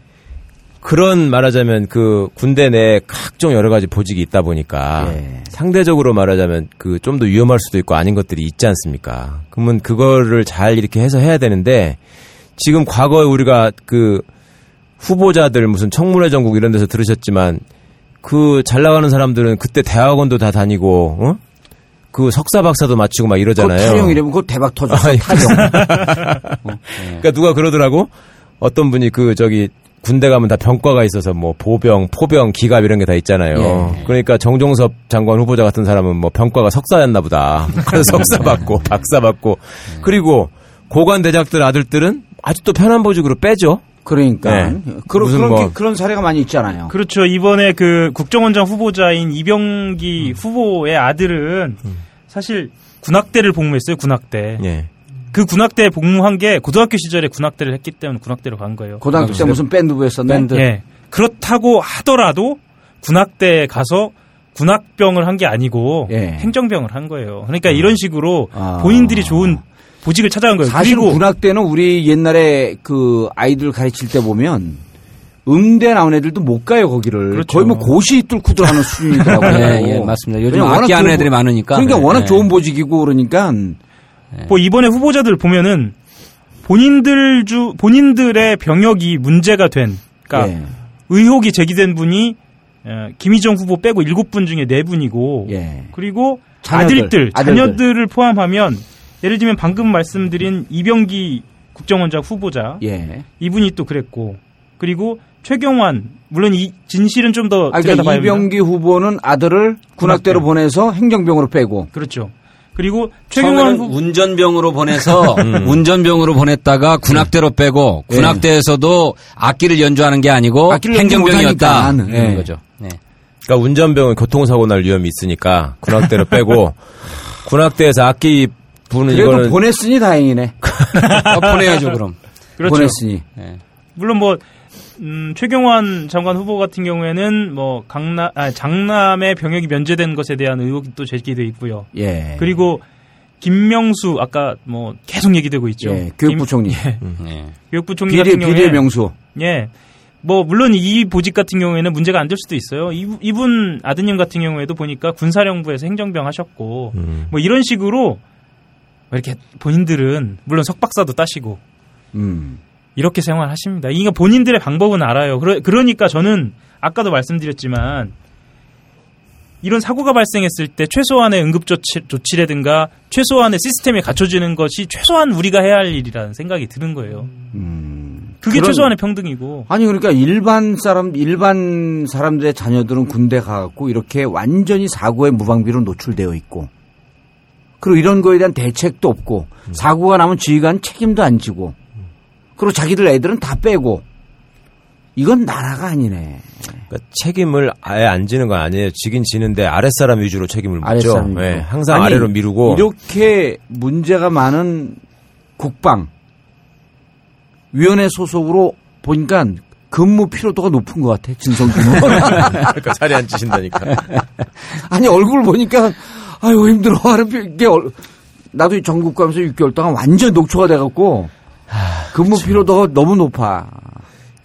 그런 말하자면 그 군대 내에 각종 여러 가지 보직이 있다 보니까 예. 상대적으로 말하자면 그 좀 더 위험할 수도 있고 아닌 것들이 있지 않습니까? 그러면 그거를 잘 이렇게 해서 해야 되는데 지금 과거에 우리가 그 후보자들 무슨 청문회 전국 이런 데서 들으셨지만 그 잘 나가는 사람들은 그때 대학원도 다 다니고 어? 그 석사 박사도 마치고 막 이러잖아요. 그거 타령이라면 그거 대박 터졌어. 타령. 그러니까 누가 그러더라고. 어떤 분이 그 저기 군대 가면 다 병과가 있어서 뭐 보병, 포병, 기갑 이런 게 다 있잖아요. 예. 그러니까 정종섭 장관 후보자 같은 사람은 뭐 병과가 석사였나 보다. 그래서 석사 받고 박사 받고 예. 그리고 고관 대작들 아들들은 아직도 편한 보직으로 빼죠. 그러니까 네. 그러, 그런 뭐... 그런 사례가 많이 있잖아요. 그렇죠. 이번에 그 국정원장 후보자인 이병기 음. 후보의 아들은 음. 사실 군악대를 복무했어요. 군악대. 예. 그 군악대에 복무한 게 고등학교 시절에 군악대를 했기 때문에 군악대로 간 거예요. 고등학교 때 무슨 밴드부였었네. 밴드. 예. 그렇다고 하더라도 군악대에 가서 군악병을 한 게 아니고 예. 행정병을 한 거예요. 그러니까 음. 이런 식으로 아. 본인들이 좋은 보직을 찾아간 거예요. 사실 그리고 군악대는 우리 옛날에 그 아이들 가르칠 때 보면 음대 나온 애들도 못 가요 거기를. 그렇죠. 거의 뭐 고시 뚫고들하는 수준이더라고요. 예, 예, 맞습니다. 요즘 악기하는 애들이 많으니까. 그러니까 네, 워낙 네. 좋은 보직이고 그러니까. 네. 뭐 이번에 후보자들 보면은 본인들 주 본인들의 병역이 문제가 된, 그러니까 예. 의혹이 제기된 분이 김희정 후보 빼고 일곱 분 중에 네 분이고, 예. 그리고 자녀들, 아들들, 아들들. 자녀들을 포함하면 예를 들면 방금 말씀드린 이병기 국정원장 후보자, 예. 이분이 또 그랬고, 그리고 최경환 물론 이 진실은 좀 더 아, 그러니까 이병기 후보는 아들을 군악대로 군악대. 보내서 행정병으로 빼고, 그렇죠. 그리고 최경환 운전병으로 보내서 음. 운전병으로 보냈다가 군악대로 빼고 군악대에서도 악기를 연주하는 게 아니고 행정병이었다. 네. 거죠. 네. 그러니까 운전병은 교통사고 날 위험이 있으니까 군악대로 빼고 군악대에서 악기 부는 그래도 이거는 보냈으니 다행이네. 아, 보내야죠 그럼. 그렇죠. 보냈으니. 네. 물론 뭐 음, 최경환 장관 후보 같은 경우에는 뭐 강남, 아, 장남의 병역이 면제된 것에 대한 의혹이 또 제기돼 있고요. 예. 그리고 김명수 아까 뭐 계속 얘기되고 있죠. 예, 교육부총리. 김, 예. 예. 교육부총리 비례, 같은 경우에 비례 명수. 예. 뭐 물론 이 보직 같은 경우에는 문제가 안 될 수도 있어요. 이, 이분 아드님 같은 경우에도 보니까 군사령부에서 행정병 하셨고 음. 뭐 이런 식으로 이렇게 본인들은 물론 석박사도 따시고. 음. 이렇게 생활하십니다. 이게 본인들의 방법은 알아요. 그러, 그러니까 저는 아까도 말씀드렸지만 이런 사고가 발생했을 때 최소한의 응급조치, 조치라든가 최소한의 시스템이 갖춰지는 것이 최소한 우리가 해야 할 일이라는 생각이 드는 거예요. 음, 그게 그런, 최소한의 평등이고. 아니 그러니까 일반 사람, 일반 사람들의 자녀들은 군대 가고 이렇게 완전히 사고의 무방비로 노출되어 있고 그리고 이런 거에 대한 대책도 없고 음. 사고가 나면 지휘관 책임도 안 지고 그리고 자기들 애들은 다 빼고 이건 나라가 아니네. 그러니까 책임을 아예 안 지는 건 아니에요. 지긴 지는데 아랫사람 위주로 책임을 묻죠. 네, 항상 아니, 아래로 미루고. 이렇게 문제가 많은 국방위원회 소속으로 보니까 근무 피로도가 높은 것 같아. 진성준. 그러니까 자리에 앉으신다니까. 아니 얼굴 보니까 아유 힘들어. 나도 전국 가면서 육 개월 동안 완전 녹초가 돼갖고 하, 근무 그치. 피로도가 너무 높아.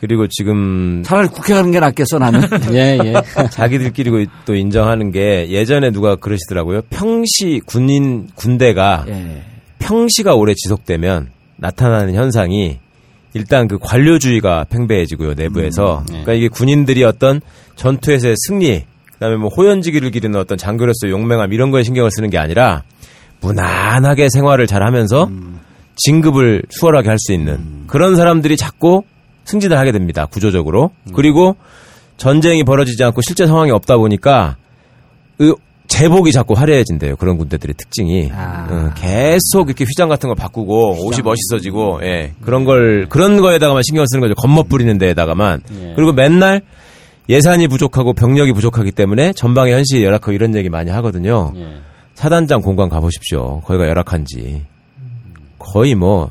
그리고 지금 차라리 국회 가는 게 낫겠어 나는. 예, 예. 자기들끼리 또 인정하는 게 예전에 누가 그러시더라고요. 평시 군인 군대가 예. 평시가 오래 지속되면 나타나는 현상이 일단 그 관료주의가 팽배해지고요 내부에서. 음, 예. 그러니까 이게 군인들이 어떤 전투에서의 승리, 그다음에 뭐 호연지기를 기르는 어떤 장교로서의 용맹함 이런 거에 신경을 쓰는 게 아니라 무난하게 생활을 잘하면서. 음. 진급을 수월하게 할 수 있는 음. 그런 사람들이 자꾸 승진을 하게 됩니다. 구조적으로. 음. 그리고 전쟁이 벌어지지 않고 실제 상황이 없다 보니까 의, 제복이 자꾸 화려해진대요. 그런 군대들의 특징이. 아. 응, 계속 이렇게 휘장 같은 걸 바꾸고 휘장. 옷이 멋있어지고 예, 그런 걸 그런 거에다가만 신경 쓰는 거죠. 겉멋부리는 데에다가만. 예. 그리고 맨날 예산이 부족하고 병력이 부족하기 때문에 전방의 현실이 열악하고 이런 얘기 많이 하거든요. 예. 사단장 공관 가보십시오. 거기가 열악한지. 거의 뭐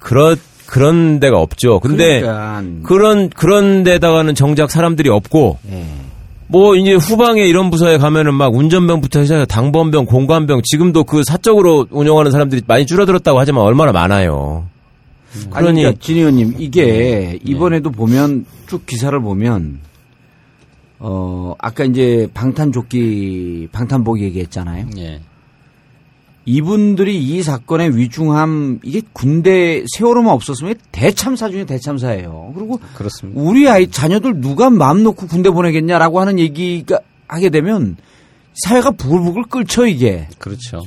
그렇 그런 데가 없죠. 근데 그러니까. 그런 그런 데다가는 정작 사람들이 없고 음. 뭐 이제 후방에 이런 부서에 가면은 막 운전병부터 시작해서 당번병, 공관병 지금도 그 사적으로 운영하는 사람들이 많이 줄어들었다고 하지만 얼마나 많아요. 음. 그러니 아니, 그러니까 진 의원님 이게 이번에도 네. 보면 쭉 기사를 보면 어 아까 이제 방탄조끼 방탄복 얘기했잖아요. 네. 이분들이 이 사건의 위중함 이게 군대 세월호만 없었으면 대참사 중에 대참사예요. 그리고 그렇습니다. 우리 아이 자녀들 누가 마음 놓고 군대 보내겠냐라고 하는 얘기가 하게 되면 사회가 부글부글 끓죠 이게. 그렇죠.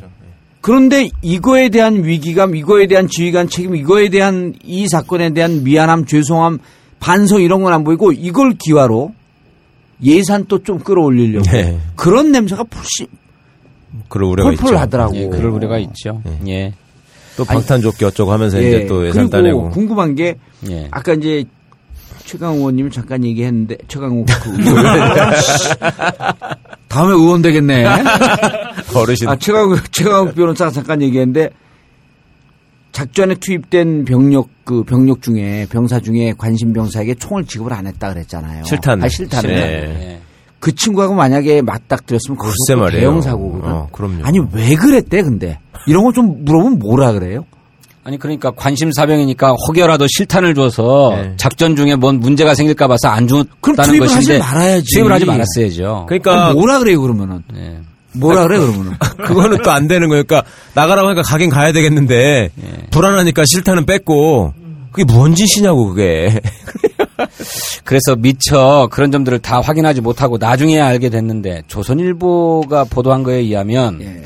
그런데 이거에 대한 위기감, 이거에 대한 지휘관 책임, 이거에 대한 이 사건에 대한 미안함, 죄송함, 반성 이런 건 안 보이고 이걸 기화로 예산 또 좀 끌어올리려고 네. 그런 냄새가 훨씬. 그럴 우려가 있죠. 하더라고. 예, 그럴 우려가 있죠. 예. 예. 또 방탄조끼 어쩌고 하면서 예. 이제 또 예산 따내고. 궁금한 게 예. 아까 이제 최강욱 의원님 잠깐 얘기했는데 최강욱 그 다음에 의원 되겠네. 어르신. 아 최강욱 최강욱 변호사 잠깐 얘기했는데 작전에 투입된 병력 그 병력 중에 병사 중에 관심 병사에게 총을 지급을 안 했다 그랬잖아요. 실탄. 아 실탄을. 예. 그 친구하고 만약에 맞닥뜨렸으면 그것도 대형 사고거든. 어, 그럼요. 아니 왜 그랬대 근데 이런 거 좀 물어보면 뭐라 그래요? 아니 그러니까 관심사병이니까 혹여라도 실탄을 줘서 네. 작전 중에 뭔 문제가 생길까 봐서 안 줬다는 것인데. 그럼 투입을 하지 말아야지. 투입을 하지 말았어야죠. 그러니까 뭐라 그래요 그러면은? 네. 뭐라 그래 그러면은? 그거는 또 안 되는 거니까 나가라고 하니까 가긴 가야 되겠는데 네. 불안하니까 실탄은 뺐고. 그게 뭔 짓이냐고 그게. 그래서 미처 그런 점들을 다 확인하지 못하고 나중에 알게 됐는데 조선일보가 보도한 거에 의하면 예.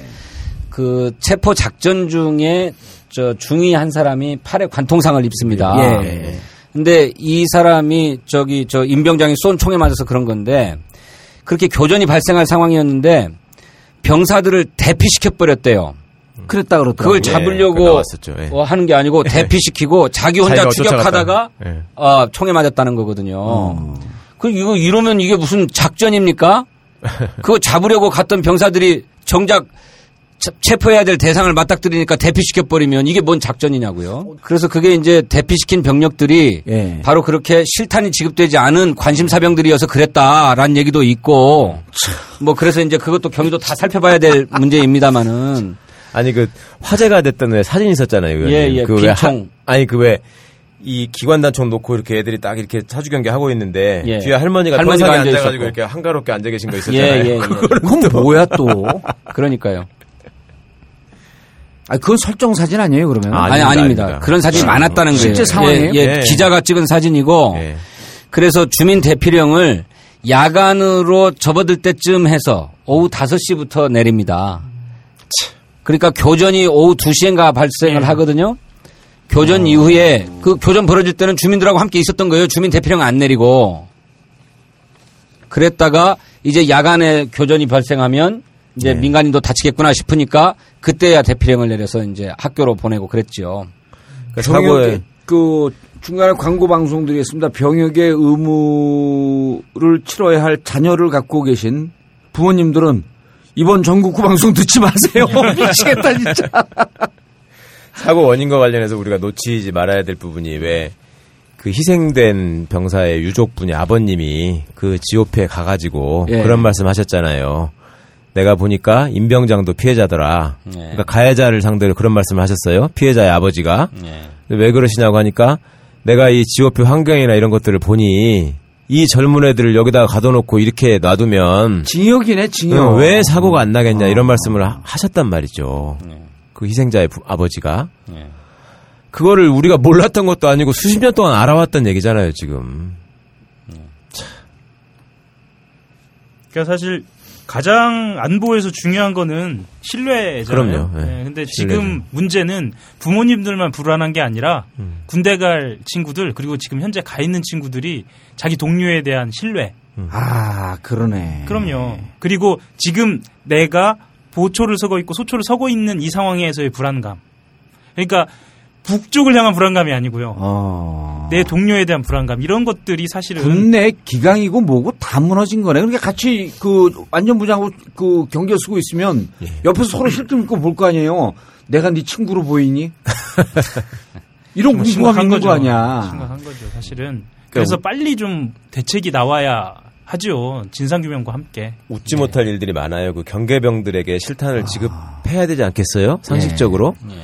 그 체포 작전 중에 저 중위 한 사람이 팔에 관통상을 입습니다. 그런데 예. 이 사람이 저기 저 임병장이 쏜 총에 맞아서 그런 건데 그렇게 교전이 발생할 상황이었는데 병사들을 대피시켜 버렸대요. 그랬다 그렇더라고요. 그걸 잡으려고 예, 예. 하는 게 아니고 대피시키고 자기 혼자 추격하다가 예. 어, 총에 맞았다는 거거든요. 음. 그 이거 이러면 이게 무슨 작전입니까? 그거 잡으려고 갔던 병사들이 정작 체포해야 될 대상을 맞닥뜨리니까 대피시켜 버리면 이게 뭔 작전이냐고요. 그래서 그게 이제 대피시킨 병력들이 예. 바로 그렇게 실탄이 지급되지 않은 관심사병들이어서 그랬다라는 얘기도 있고 뭐 그래서 이제 그것도 경위도 다 살펴봐야 될 문제입니다만은. 아니 그 화제가 됐던 왜 사진 있었잖아요. 예, 예. 그 왜 한, 아니 그 왜 이 기관단총 놓고 이렇게 애들이 딱 이렇게 사주경기 하고 있는데 예. 뒤에 할머니가 던사에 앉아가지고 이렇게 한가롭게 앉아 계신 거 있었잖아요. 예, 예, 예. 그건 또. 뭐야 또? 그러니까요. 아 그건 설정 사진 아니에요 그러면? 아, 아니 아닙니다. 아닙니다. 아닙니다. 그런 사진이 그렇죠. 많았다는 거예요. 실제 상황이에요. 예, 예. 예. 기자가 찍은 사진이고 예. 그래서 주민 대피령을 야간으로 접어들 때쯤 해서 오후 다섯 시부터 내립니다. 그러니까 교전이 오후 두 시인가 발생을 네. 하거든요. 교전 어... 이후에 그 교전 벌어질 때는 주민들하고 함께 있었던 거예요. 주민 대피령 안 내리고. 그랬다가 이제 야간에 교전이 발생하면 이제 네. 민간인도 다치겠구나 싶으니까 그때야 대피령을 내려서 이제 학교로 보내고 그랬죠. 병역의 그 중간에 광고 방송들이 있습니다. 병역의 의무를 치러야 할 자녀를 갖고 계신 부모님들은 이번 전국구 방송 듣지 마세요. 미치겠다 진짜. 사고 원인과 관련해서 우리가 놓치지 말아야 될 부분이 왜 그 희생된 병사의 유족분이 아버님이 그 지오피에 가가지고 예. 그런 말씀하셨잖아요. 내가 보니까 임병장도 피해자더라. 예. 그러니까 가해자를 상대로 그런 말씀을 하셨어요. 피해자의 아버지가 예. 왜 그러시냐고 하니까 내가 이 지오피 환경이나 이런 것들을 보니. 이 젊은 애들을 여기다가 가둬놓고 이렇게 놔두면 징역이네 징역. 왜 사고가 안 나겠냐 이런 말씀을 하셨단 말이죠. 네. 그 희생자의 부, 아버지가 네. 그거를 우리가 몰랐던 것도 아니고 수십 년 동안 알아왔던 얘기잖아요 지금. 네. 그러니까 사실 가장 안보에서 중요한 거는 신뢰잖아요. 그럼요. 네. 네, 근데 신뢰는. 지금 문제는 부모님들만 불안한 게 아니라 음. 군대 갈 친구들 그리고 지금 현재 가 있는 친구들이 자기 동료에 대한 신뢰. 음. 아 그러네. 그럼요. 그리고 지금 내가 보초를 서고 있고 소초를 서고 있는 이 상황에서의 불안감. 그러니까 북쪽을 향한 불안감이 아니고요. 어... 내 동료에 대한 불안감 이런 것들이 사실은 군내 기강이고 뭐고 다 무너진 거네. 그러니까 같이 그 안전부장하고 그 경계 쓰고 있으면 예. 옆에서 서로 힐끔 입고 볼 거 아니에요. 내가 네 친구로 보이니? 이런 공포가 있는 거 아니야. 심각한 거죠, 사실은. 그래서 그러니까 빨리 좀 대책이 나와야 하죠. 진상규명과 함께. 웃지 네. 못할 일들이 많아요. 그 경계병들에게 실탄을 아... 지급해야 되지 않겠어요? 상식적으로. 네. 네.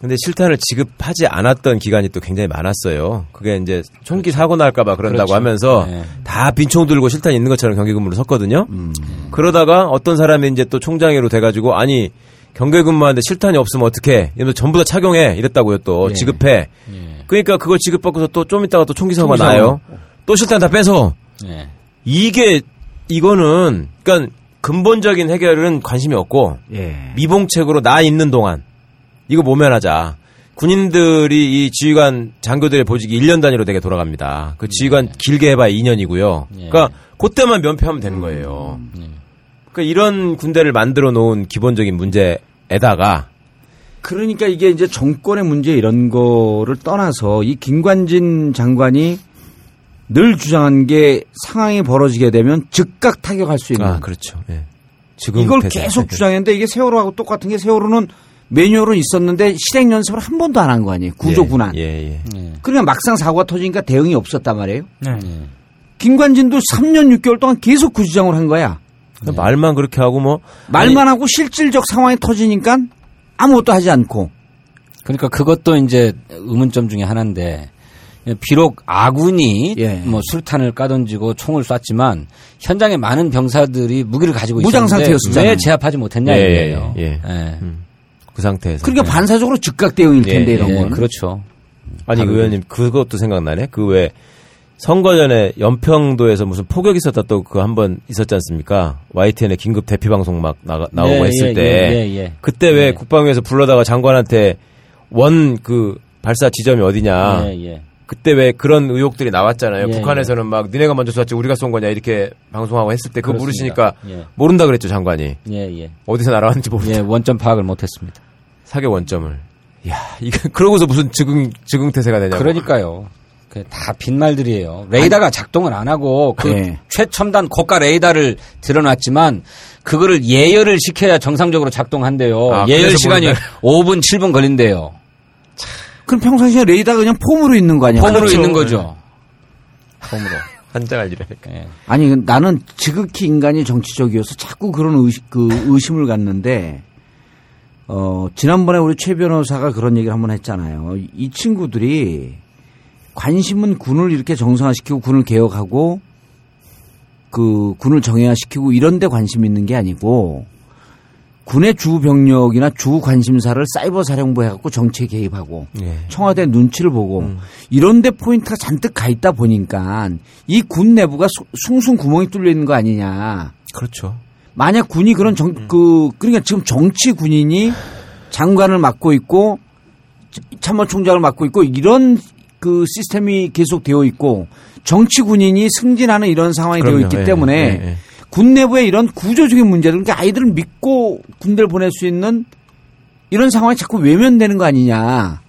근데 실탄을 지급하지 않았던 기간이 또 굉장히 많았어요. 그게 이제 총기 그렇죠. 사고 날까봐 그런다고 그렇죠. 하면서 네. 다 빈총 들고 실탄 있는 것처럼 경계근무를 섰거든요. 음. 그러다가 어떤 사람이 이제 또 총장애로 돼가지고 아니 경계근무하는데 실탄이 없으면 어떡해? 이러면서 전부 다 착용해 이랬다고요 또 네. 지급해. 네. 그러니까 그걸 지급받고서 또 좀 있다가 또 총기 사고가 총기 나요. 사고. 또 실탄 다 빼서 네. 이게 이거는 그러니까 근본적인 해결은 관심이 없고 네. 미봉책으로 나 있는 동안. 이거 모면하자. 군인들이 이 지휘관 장교들의 보직이 일 년 단위로 되게 돌아갑니다. 그 지휘관 네. 길게 해봐야 이 년이고요. 네. 그러니까 그때만 면피하면 되는 거예요. 네. 그러니까 이런 군대를 만들어 놓은 기본적인 문제에다가 그러니까 이게 이제 정권의 문제 이런 거를 떠나서 이 김관진 장관이 늘 주장한 게 상황이 벌어지게 되면 즉각 타격할 수 있는. 아, 그렇죠. 예. 지금 이걸 계속 타격. 주장했는데 이게 세월호하고 똑같은 게 세월호는 매뉴얼은 있었는데 실행 연습을 한 번도 안 한 거 아니에요. 구조군안. 예, 예, 예. 그러니까 막상 사고가 터지니까 대응이 없었단 말이에요. 네. 예. 김관진도 삼 년 육 개월 동안 계속 그 주장을 한 거야. 예. 말만 그렇게 하고 뭐. 말만 아니, 하고 실질적 상황이 터지니까 아무것도 하지 않고. 그러니까 그것도 이제 의문점 중에 하나인데 비록 아군이 예. 뭐 술탄을 까던지고 총을 쐈지만 현장에 많은 병사들이 무기를 가지고 무장 있었는데 상태였었잖아요. 왜 제압하지 못했냐 예, 이거예요. 예. 예. 예. 음. 그 상태에서. 그러니까 네. 반사적으로 즉각 대응일 텐데 예, 이런 예, 거는. 그렇죠. 아니 의원님 그것도 생각나네. 그 왜 선거 전에 연평도에서 무슨 폭격이 있었다 또 그 한 번 있었지 않습니까? 와이티엔의 긴급 대피 방송 막 나가, 나오고 예, 했을 예, 때 예, 예, 예. 그때 왜 예. 국방위에서 불러다가 장관한테 원 그 발사 지점이 어디냐. 예, 예. 그때 왜 그런 의혹들이 나왔잖아요. 예, 북한에서는 예. 막 니네가 먼저 쐈지 우리가 쏜 거냐 이렇게 방송하고 했을 때 그거 그렇습니다. 물으시니까 예. 모른다 그랬죠 장관이. 예, 예. 어디서 날아왔는지 모른다. 예, 원점 파악을 못했습니다. 사격 원점을. 이야, 이게, 그러고서 무슨 즉흥, 즉흥태세가 되냐고. 그러니까요. 다 빈말들이에요. 레이더가 작동을 안 하고, 그 네. 최첨단 고가 레이더를 들여놨지만, 그거를 예열을 시켜야 정상적으로 작동한대요. 아, 예열 시간이 모른다. 오 분, 칠 분 걸린대요. 참. 그럼 평상시에 레이더가 그냥 폼으로 있는 거 아니야? 폼으로 그렇죠. 있는 거죠. 네. 폼으로. 한장알지라니까 네. 아니, 나는 지극히 인간이 정치적이어서 자꾸 그런 의심, 그 의심을 갖는데, 어, 지난번에 우리 최 변호사가 그런 얘기를 한번 했잖아요. 이 친구들이 관심은 군을 이렇게 정상화시키고 군을 개혁하고 그 군을 정예화시키고 이런 데 관심 있는 게 아니고 군의 주 병력이나 주 관심사를 사이버 사령부에 갖고 정치에 개입하고 예. 청와대 눈치를 보고 음. 이런 데 포인트가 잔뜩 가 있다 보니까 이 군 내부가 숭숭 구멍이 뚫려 있는 거 아니냐. 그렇죠. 만약 군이 그런 정, 그, 그러니까 지금 정치 군인이 장관을 맡고 있고 참모총장을 맡고 있고 이런 그 시스템이 계속 되어 있고 정치 군인이 승진하는 이런 상황이 그럼요. 되어 있기 예, 때문에 예, 예. 군 내부에 이런 구조적인 문제들 그러니까 아이들을 믿고 군대를 보낼 수 있는 이런 상황이 자꾸 외면되는 거 아니냐.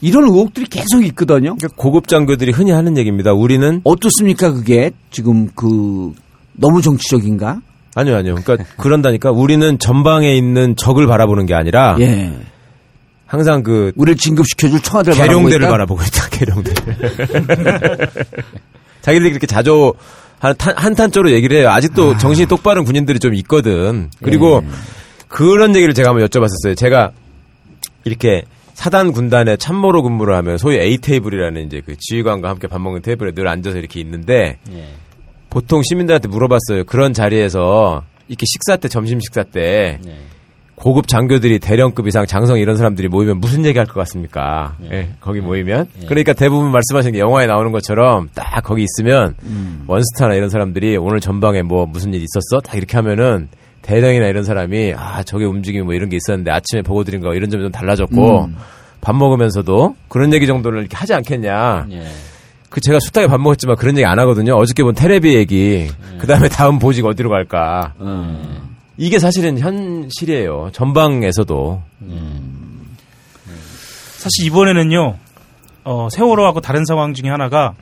이런 의혹들이 계속 있거든요. 그러니까 고급 장교들이 흔히 하는 얘기입니다. 우리는. 어떻습니까 그게 지금 그 너무 정치적인가? 아니요, 아니요. 그러니까 그런다니까 우리는 전방에 있는 적을 바라보는 게 아니라 예. 항상 그 우리를 진급시켜줄 청와대를 계룡대를 바라보고 있다. 계룡대를. 자기들이 그렇게 자주 한, 한탄조로 얘기를 해요. 아직도 아. 정신이 똑바른 군인들이 좀 있거든. 그리고 예. 그런 얘기를 제가 한번 여쭤봤었어요. 제가 이렇게 사단 군단에 참모로 근무를 하면 소위 A 테이블이라는 이제 그 지휘관과 함께 밥 먹는 테이블에 늘 앉아서 이렇게 있는데. 예. 보통 시민들한테 물어봤어요. 그런 자리에서 이렇게 식사 때 점심 식사 때 네. 고급 장교들이 대령급 이상 장성 이런 사람들이 모이면 무슨 얘기할 것 같습니까? 네. 네. 거기 모이면 네. 그러니까 대부분 말씀하신 게 영화에 나오는 것처럼 딱 거기 있으면 음. 원스타나 이런 사람들이 오늘 전방에 뭐 무슨 일 있었어? 딱 이렇게 하면은 대령이나 이런 사람이 아 저게 움직임 뭐 이런 게 있었는데 아침에 보고 드린 거 이런 점이 좀 달라졌고 음. 밥 먹으면서도 그런 얘기 정도를 이렇게 하지 않겠냐? 네. 그 제가 숱하게 밥 먹었지만 그런 얘기 안 하거든요. 어저께 본 테레비 얘기. 음. 그 다음에 다음 보직 어디로 갈까. 음. 이게 사실은 현실이에요. 전방에서도. 음. 음. 사실 이번에는요. 어, 세월호하고 다른 상황 중에 하나가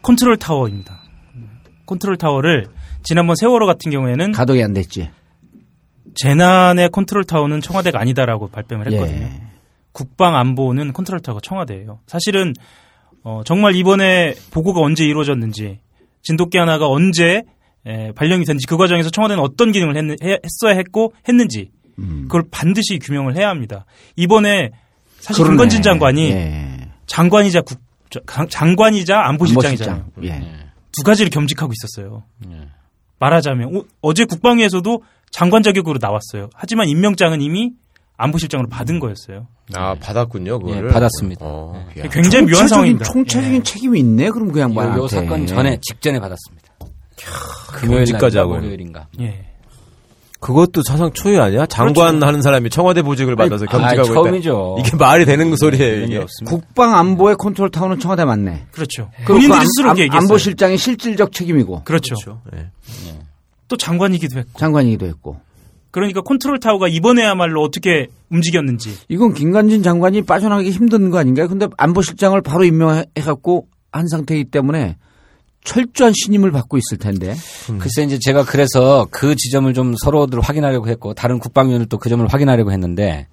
컨트롤 타워입니다. 컨트롤 타워를 지난번 세월호 같은 경우에는 가동이 안 됐지. 재난의 컨트롤 타워는 청와대가 아니다라고 발뺌을 했거든요. 예. 국방안보는 컨트롤타가 청와대예요. 사실은 어, 정말 이번에 보고가 언제 이루어졌는지 진돗개 하나가 언제 에, 발령이 됐는지 그 과정에서 청와대는 어떤 기능을 했, 했, 했어야 했고 했는지 음. 그걸 반드시 규명을 해야 합니다. 이번에 사실 그러네. 김관진 장관이 예. 장관이자 국, 장관이자 안보실장이잖아요. 안보실장. 예. 두 가지를 겸직하고 있었어요. 예. 말하자면 오, 어제 국방위에서도 장관 자격으로 나왔어요. 하지만 임명장은 이미 안보실장으로 받은 거였어요. 아 받았군요. 그거를 예, 받았습니다. 어, 예. 굉장히 묘한 상황입니다. 총체적인 예. 책임이 있네. 그럼 그 양반한테. 이 사건 전에 직전에 받았습니다. 금요일까지 하고 금요일인가. 예. 그것도 사상 초유 아니야? 장관 그렇죠. 하는 사람이 청와대 보직을 받아서 아니, 겸직하고 아니, 처음이죠. 있다. 이게 말이 되는 소리예요. 이게. 국방 안보의 컨트롤 타워는 청와대 맞네. 그렇죠. 본인들이 그 스스로 얘기했어요. 안보실장의 실질적 책임이고. 그렇죠. 그렇죠. 예. 예. 또 장관이기도 했고. 장관이기도 했고. 그러니까 컨트롤 타워가 이번에야말로 어떻게 움직였는지. 이건 김관진 장관이 빠져나가기 힘든 거 아닌가요? 근데 안보실장을 바로 임명해갖고 한 상태이기 때문에. 철저한 신임을 받고 있을 텐데. 음. 글쎄 이제 제가 그래서 그 지점을 좀 서로들 확인하려고 했고 다른 국방위원들도 그 점을 확인하려고 했는데,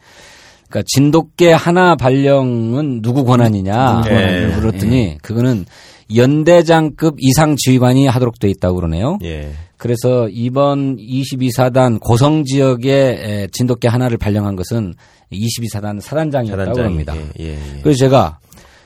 그러니까 진돗개 하나 발령은 누구 권한이냐 예. 물었더니 예. 그거는 연대장급 이상 지휘관이 하도록 돼 있다고 그러네요. 예. 그래서 이번 이십이 사단 고성 지역에 진돗개 하나를 발령한 것은 이십이 사단 사단장이었다고 사단장. 합니다. 예. 예. 그래서 제가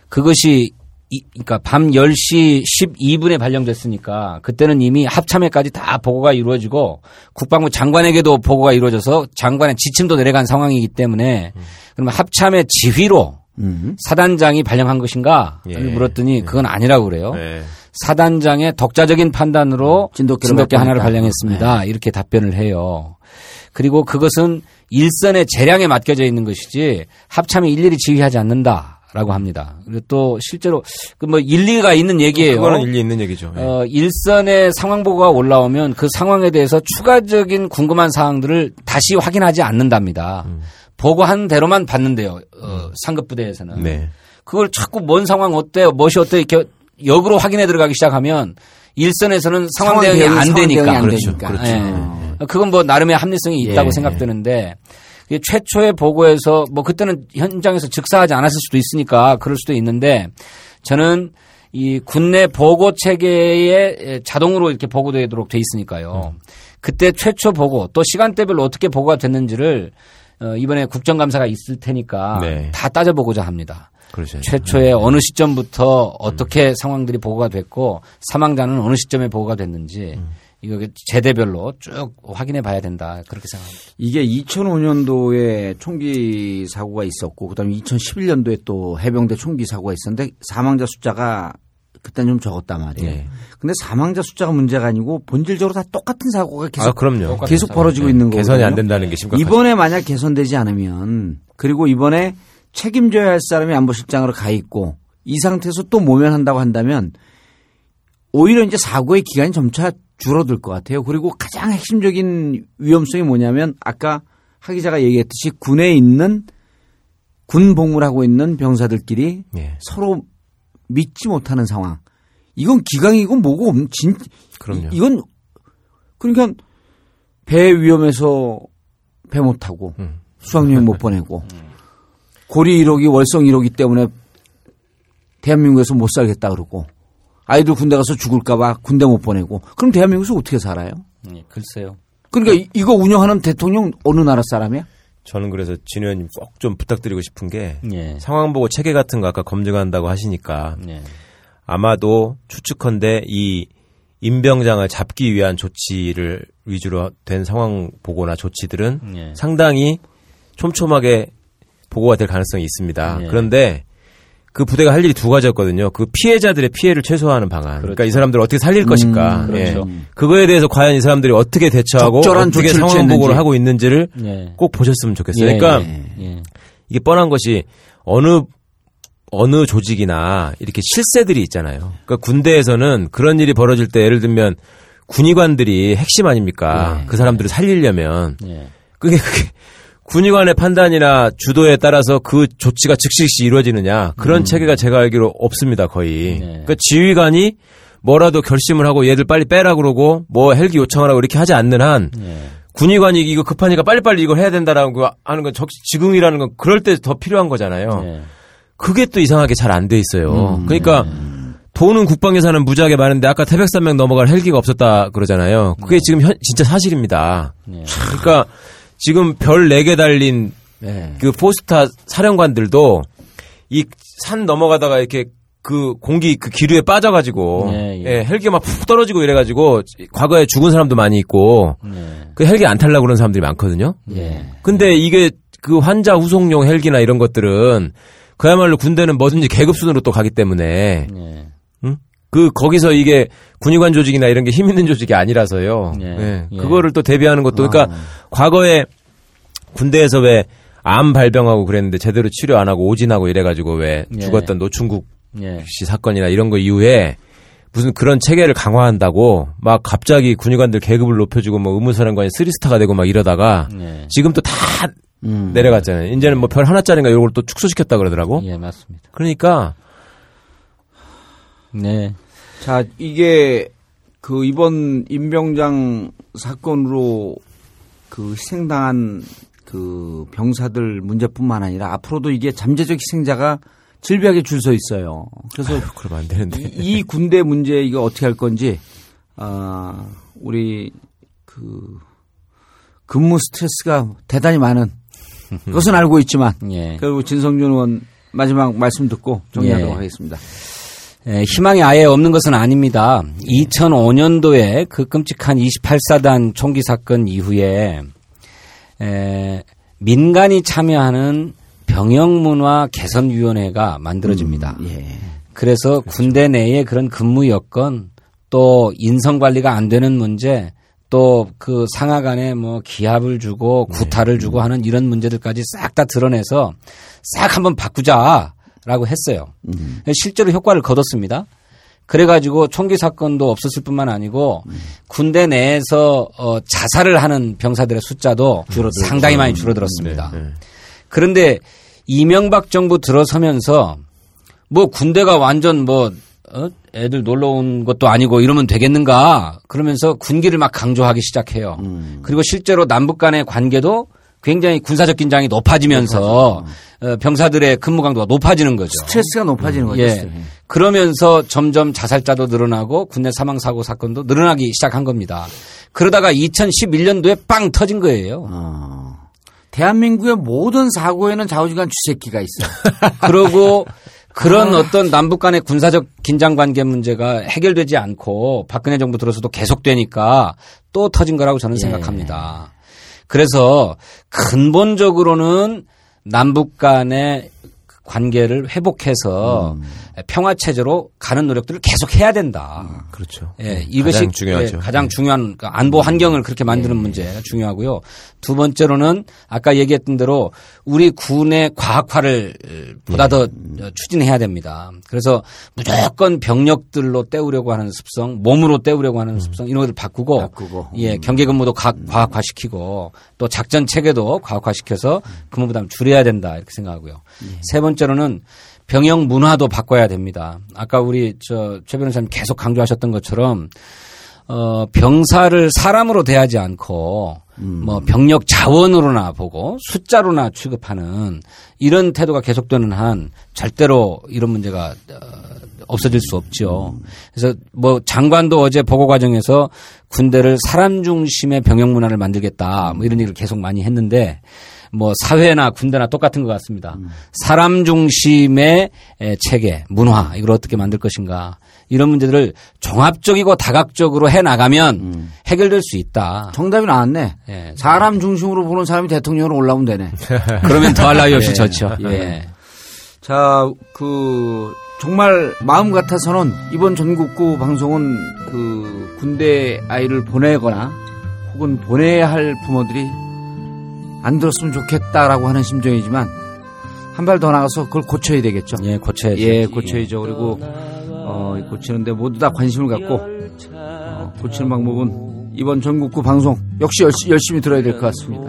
그것이 이, 그러니까 밤 열 시 십이 분에 발령됐으니까 그때는 이미 합참회까지 다 보고가 이루어지고 국방부 장관에게도 보고가 이루어져서 장관의 지침도 내려간 상황이기 때문에 음. 그러면 합참의 지휘로 음. 사단장이 발령한 것인가? 예. 물었더니 그건 아니라고 그래요. 예. 사단장의 독자적인 판단으로 진돗개 하나를 발령했습니다. 예. 이렇게 답변을 해요. 그리고 그것은 일선의 재량에 맡겨져 있는 것이지 합참이 일일이 지휘하지 않는다. 라고 합니다. 그리고 또 실제로 그 뭐 일리가 있는 얘기예요. 그거는 일리 있는 얘기죠. 예. 어, 일선의 상황 보고가 올라오면 그 상황에 대해서 추가적인 궁금한 사항들을 다시 확인하지 않는답니다. 음. 보고한 대로만 봤는데요. 어, 상급 부대에서는 네. 그걸 자꾸 뭔 상황 어때, 무엇이 어때 이렇게 역으로 확인해 들어가기 시작하면 일선에서는 상황 대응이 상황 안 되니까, 대응이 안 그렇죠. 되니까. 그렇죠. 예. 어. 그건 뭐 나름의 합리성이 있다고 예. 생각되는데. 최초의 보고에서 뭐 그때는 현장에서 즉사하지 않았을 수도 있으니까 그럴 수도 있는데 저는 이 군내 보고 체계에 자동으로 이렇게 보고되도록 돼 있으니까요. 음. 그때 최초 보고 또 시간대별로 어떻게 보고가 됐는지를 이번에 국정감사가 있을 테니까 네. 다 따져보고자 합니다. 그렇죠. 최초에 네. 어느 시점부터 어떻게 음. 상황들이 보고가 됐고 사망자는 어느 시점에 보고가 됐는지 음. 이거 제대별로 쭉 확인해 봐야 된다. 그렇게 생각합니다. 이게 이천오 년도에 총기 사고가 있었고 그다음에 이천십일 년도에 또 해병대 총기 사고가 있었는데 사망자 숫자가 그때는 좀 적었단 말이에요. 네. 근데 사망자 숫자가 문제가 아니고 본질적으로 다 똑같은 사고가 계속, 아, 그럼요. 계속 사고. 벌어지고 네. 있는 거거든요. 개선이 안 된다는 게 심각하죠. 이번에 만약 개선되지 않으면 그리고 이번에 책임져야 할 사람이 안보실장으로 가 있고 이 상태에서 또 모면한다고 한다면 오히려 이제 사고의 기간이 점차 줄어들 것 같아요. 그리고 가장 핵심적인 위험성이 뭐냐면 아까 하 기자가 얘기했듯이 군에 있는 군 복무를 하고 있는 병사들끼리 예. 서로 믿지 못하는 상황. 이건 기강이고 뭐고 진 그럼요. 이건 그러니까 배 위험해서 배 못 타고 음. 수학여행 못 보내고 고리 일 호기 월성 일 호기 때문에 대한민국에서 못 살겠다 그러고 아이들 군대 가서 죽을까 봐 군대 못 보내고 그럼 대한민국에서 어떻게 살아요? 네, 글쎄요. 그러니까 네. 이거 운영하는 대통령 어느 나라 사람이야? 저는 그래서 진 의원님 꼭 좀 부탁드리고 싶은 게 네. 상황보고 체계 같은 거 아까 검증한다고 하시니까 네. 아마도 추측컨대 이 임병장을 잡기 위한 조치를 위주로 된 상황보고나 조치들은 네. 상당히 촘촘하게 보고가 될 가능성이 있습니다. 네. 그런데 그 부대가 할 일이 두 가지였거든요. 그 피해자들의 피해를 최소화하는 방안. 그렇죠. 그러니까 이 사람들을 어떻게 살릴 음, 것인가. 그렇죠. 예. 그거에 대해서 과연 이 사람들이 어떻게 대처하고 어떻게 상황 보고를 하고 있는지를 예. 꼭 보셨으면 좋겠어요. 예, 그러니까 예, 예. 이게 뻔한 것이 어느 어느 조직이나 이렇게 실세들이 있잖아요. 그러니까 군대에서는 그런 일이 벌어질 때 예를 들면 군의관들이 핵심 아닙니까? 예, 그 사람들을 예. 살리려면 예. 그게 그게. 군의관의 판단이나 주도에 따라서 그 조치가 즉시 이루어지느냐 그런 음. 체계가 제가 알기로 없습니다 거의. 네. 그러니까 지휘관이 뭐라도 결심을 하고 얘들 빨리 빼라 그러고 뭐 헬기 요청하라고 이렇게 하지 않는 한 네. 군의관이 이거 급하니까 빨리빨리 이걸 해야 된다라고 하는 건 적시 지궁이라는 건 그럴 때 더 필요한 거잖아요. 네. 그게 또 이상하게 잘 안 돼 있어요. 음, 그러니까 네. 돈은 국방 예산은 무지하게 많은데 아까 태백산맥 넘어갈 헬기가 없었다 그러잖아요. 그게 네. 지금 현, 진짜 사실입니다. 네. 그러니까 지금 별 네 개 달린 네. 그 포스타 사령관들도 이 산 넘어가다가 이렇게 그 공기 그 기류에 빠져가지고 네, 예. 예, 헬기가 막 푹 떨어지고 이래가지고 과거에 죽은 사람도 많이 있고 네. 그 헬기 안 탈려고 그런 사람들이 많거든요. 네. 근데 이게 그 환자 후송용 헬기나 이런 것들은 그야말로 군대는 뭐든지 계급순으로 또 가기 때문에 네. 응? 그 거기서 이게 군의관 조직이나 이런 게 힘 있는 조직이 아니라서요. 네. 예. 예. 그거를 또 대비하는 것도 아. 그러니까 과거에 군대에서 왜 암 발병하고 그랬는데 제대로 치료 안 하고 오진하고 이래가지고 왜 예. 죽었던 노충국 예. 씨 사건이나 이런 거 이후에 무슨 그런 체계를 강화한다고 막 갑자기 군의관들 계급을 높여주고 뭐 의무사령관이 쓰리스타가 되고 막 이러다가 예. 지금 또 다 음. 내려갔잖아요. 이제는 뭐 별 하나짜리인가 요걸 또 축소시켰다 그러더라고. 예, 맞습니다. 그러니까 네. 자, 이게 그 이번 임병장 사건으로 그 희생당한 그 병사들 문제뿐만 아니라 앞으로도 이게 잠재적 희생자가 질비하게 줄 서 있어요. 그래서 아유, 그러면 안 되는데. 이, 이 군대 문제 이거 어떻게 할 건지 아, 우리 그 근무 스트레스가 대단히 많은 것은 알고 있지만 예. 그리고 진성준 의원 마지막 말씀 듣고 정리하도록 예. 하겠습니다. 예, 희망이 아예 없는 것은 아닙니다. 이천오 년도에 그 끔찍한 이십팔 사단 총기 사건 이후에 에, 민간이 참여하는 병영문화 개선위원회가 만들어집니다. 음, 예. 그래서 그렇죠. 군대 내에 그런 근무 여건 또 인성관리가 안 되는 문제 또 그 상하 간에 뭐 기합을 주고 구타를 네. 주고 하는 이런 문제들까지 싹 다 드러내서 싹 한번 바꾸자라고 했어요. 음. 실제로 효과를 거뒀습니다. 그래가지고 총기 사건도 없었을 뿐만 아니고 음. 군대 내에서 어, 자살을 하는 병사들의 숫자도 줄어들, 상당히 많이 줄어들었습니다. 네, 네. 그런데 이명박 정부 들어서면서 뭐 군대가 완전 뭐 어? 애들 놀러 온 것도 아니고 이러면 되겠는가 그러면서 군기를 막 강조하기 시작해요. 음. 그리고 실제로 남북 간의 관계도 굉장히 군사적 긴장이 높아지면서 높아져. 병사들의 근무 강도가 높아지는 거죠. 스트레스가 높아지는 음. 거죠. 예. 그러면서 점점 자살자도 늘어나고 군내 사망사고 사건도 늘어나기 시작한 겁니다. 그러다가 이천십일 년도에 빵 터진 거예요. 어. 대한민국의 모든 사고에는 좌우지간 주새끼가 있어. 그러고 그런 아. 어떤 남북 간의 군사적 긴장 관계 문제가 해결되지 않고 박근혜 정부 들어서도 계속되니까 또 터진 거라고 저는 예. 생각합니다. 그래서 근본적으로는 남북 간의 관계를 회복해서 음. 평화 체제로 가는 노력들을 계속 해야 된다. 음, 그렇죠. 예, 이것이 가장 중요하죠. 예, 가장 중요한 안보 환경을 그렇게 만드는 예. 문제가 중요하고요. 두 번째로는 아까 얘기했던 대로 우리 군의 과학화를 보다 예. 더 추진해야 됩니다. 그래서 무조건 병력들로 때우려고 하는 습성, 몸으로 때우려고 하는 습성 이런 것들 바꾸고, 바꾸고. 예, 경계 근무도 과학화시키고 또 작전 체계도 과학화시켜서 근무 부담 줄여야 된다 이렇게 생각하고요. 예. 세 번째 번째로는 병영 문화도 바꿔야 됩니다. 아까 우리 저 최 변호사님 계속 강조하셨던 것처럼 어 병사를 사람으로 대하지 않고 음. 뭐 병력 자원으로나 보고 숫자로나 취급하는 이런 태도가 계속되는 한 절대로 이런 문제가 없어질 수 없죠. 그래서 뭐 장관도 어제 보고 과정에서 군대를 사람 중심의 병영 문화를 만들겠다 뭐 이런 얘기를 계속 많이 했는데. 뭐 사회나 군대나 똑같은 것 같습니다. 음. 사람 중심의 체계, 문화 이걸 어떻게 만들 것인가 이런 문제들을 종합적이고 다각적으로 해나가면 음. 해결될 수 있다. 정답이 나왔네. 예. 사람 중심으로 보는 사람이 대통령으로 올라오면 되네. 그러면 더할 나위 없이 예. 좋죠. 예. 예. 자, 그 정말 마음 같아서는 이번 전국구 방송은 그 군대 아이를 보내거나 혹은 보내야 할 부모들이 안 들었으면 좋겠다라고 하는 심정이지만 한 발 더 나가서 그걸 고쳐야 되겠죠. 예, 고쳐야죠. 예, 고쳐야죠. 그리고 어, 고치는데 모두 다 관심을 갖고 어, 고치는 방법은 이번 전국구 방송 역시 열시, 열심히 들어야 될 것 같습니다.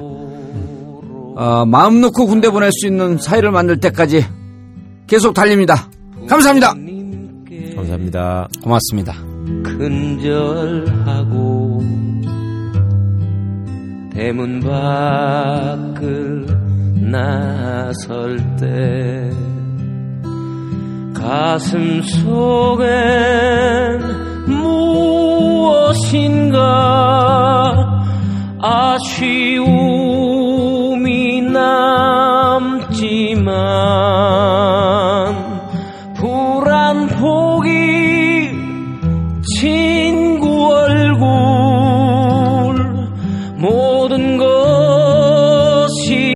어, 마음 놓고 군대 보낼 수 있는 사회를 만들 때까지 계속 달립니다. 감사합니다. 감사합니다. 고맙습니다. 큰절하고 대문 밖을 나설 때 가슴 속엔 무엇인가 아쉬움이 남지만 불안 포기 친구 얼굴 모든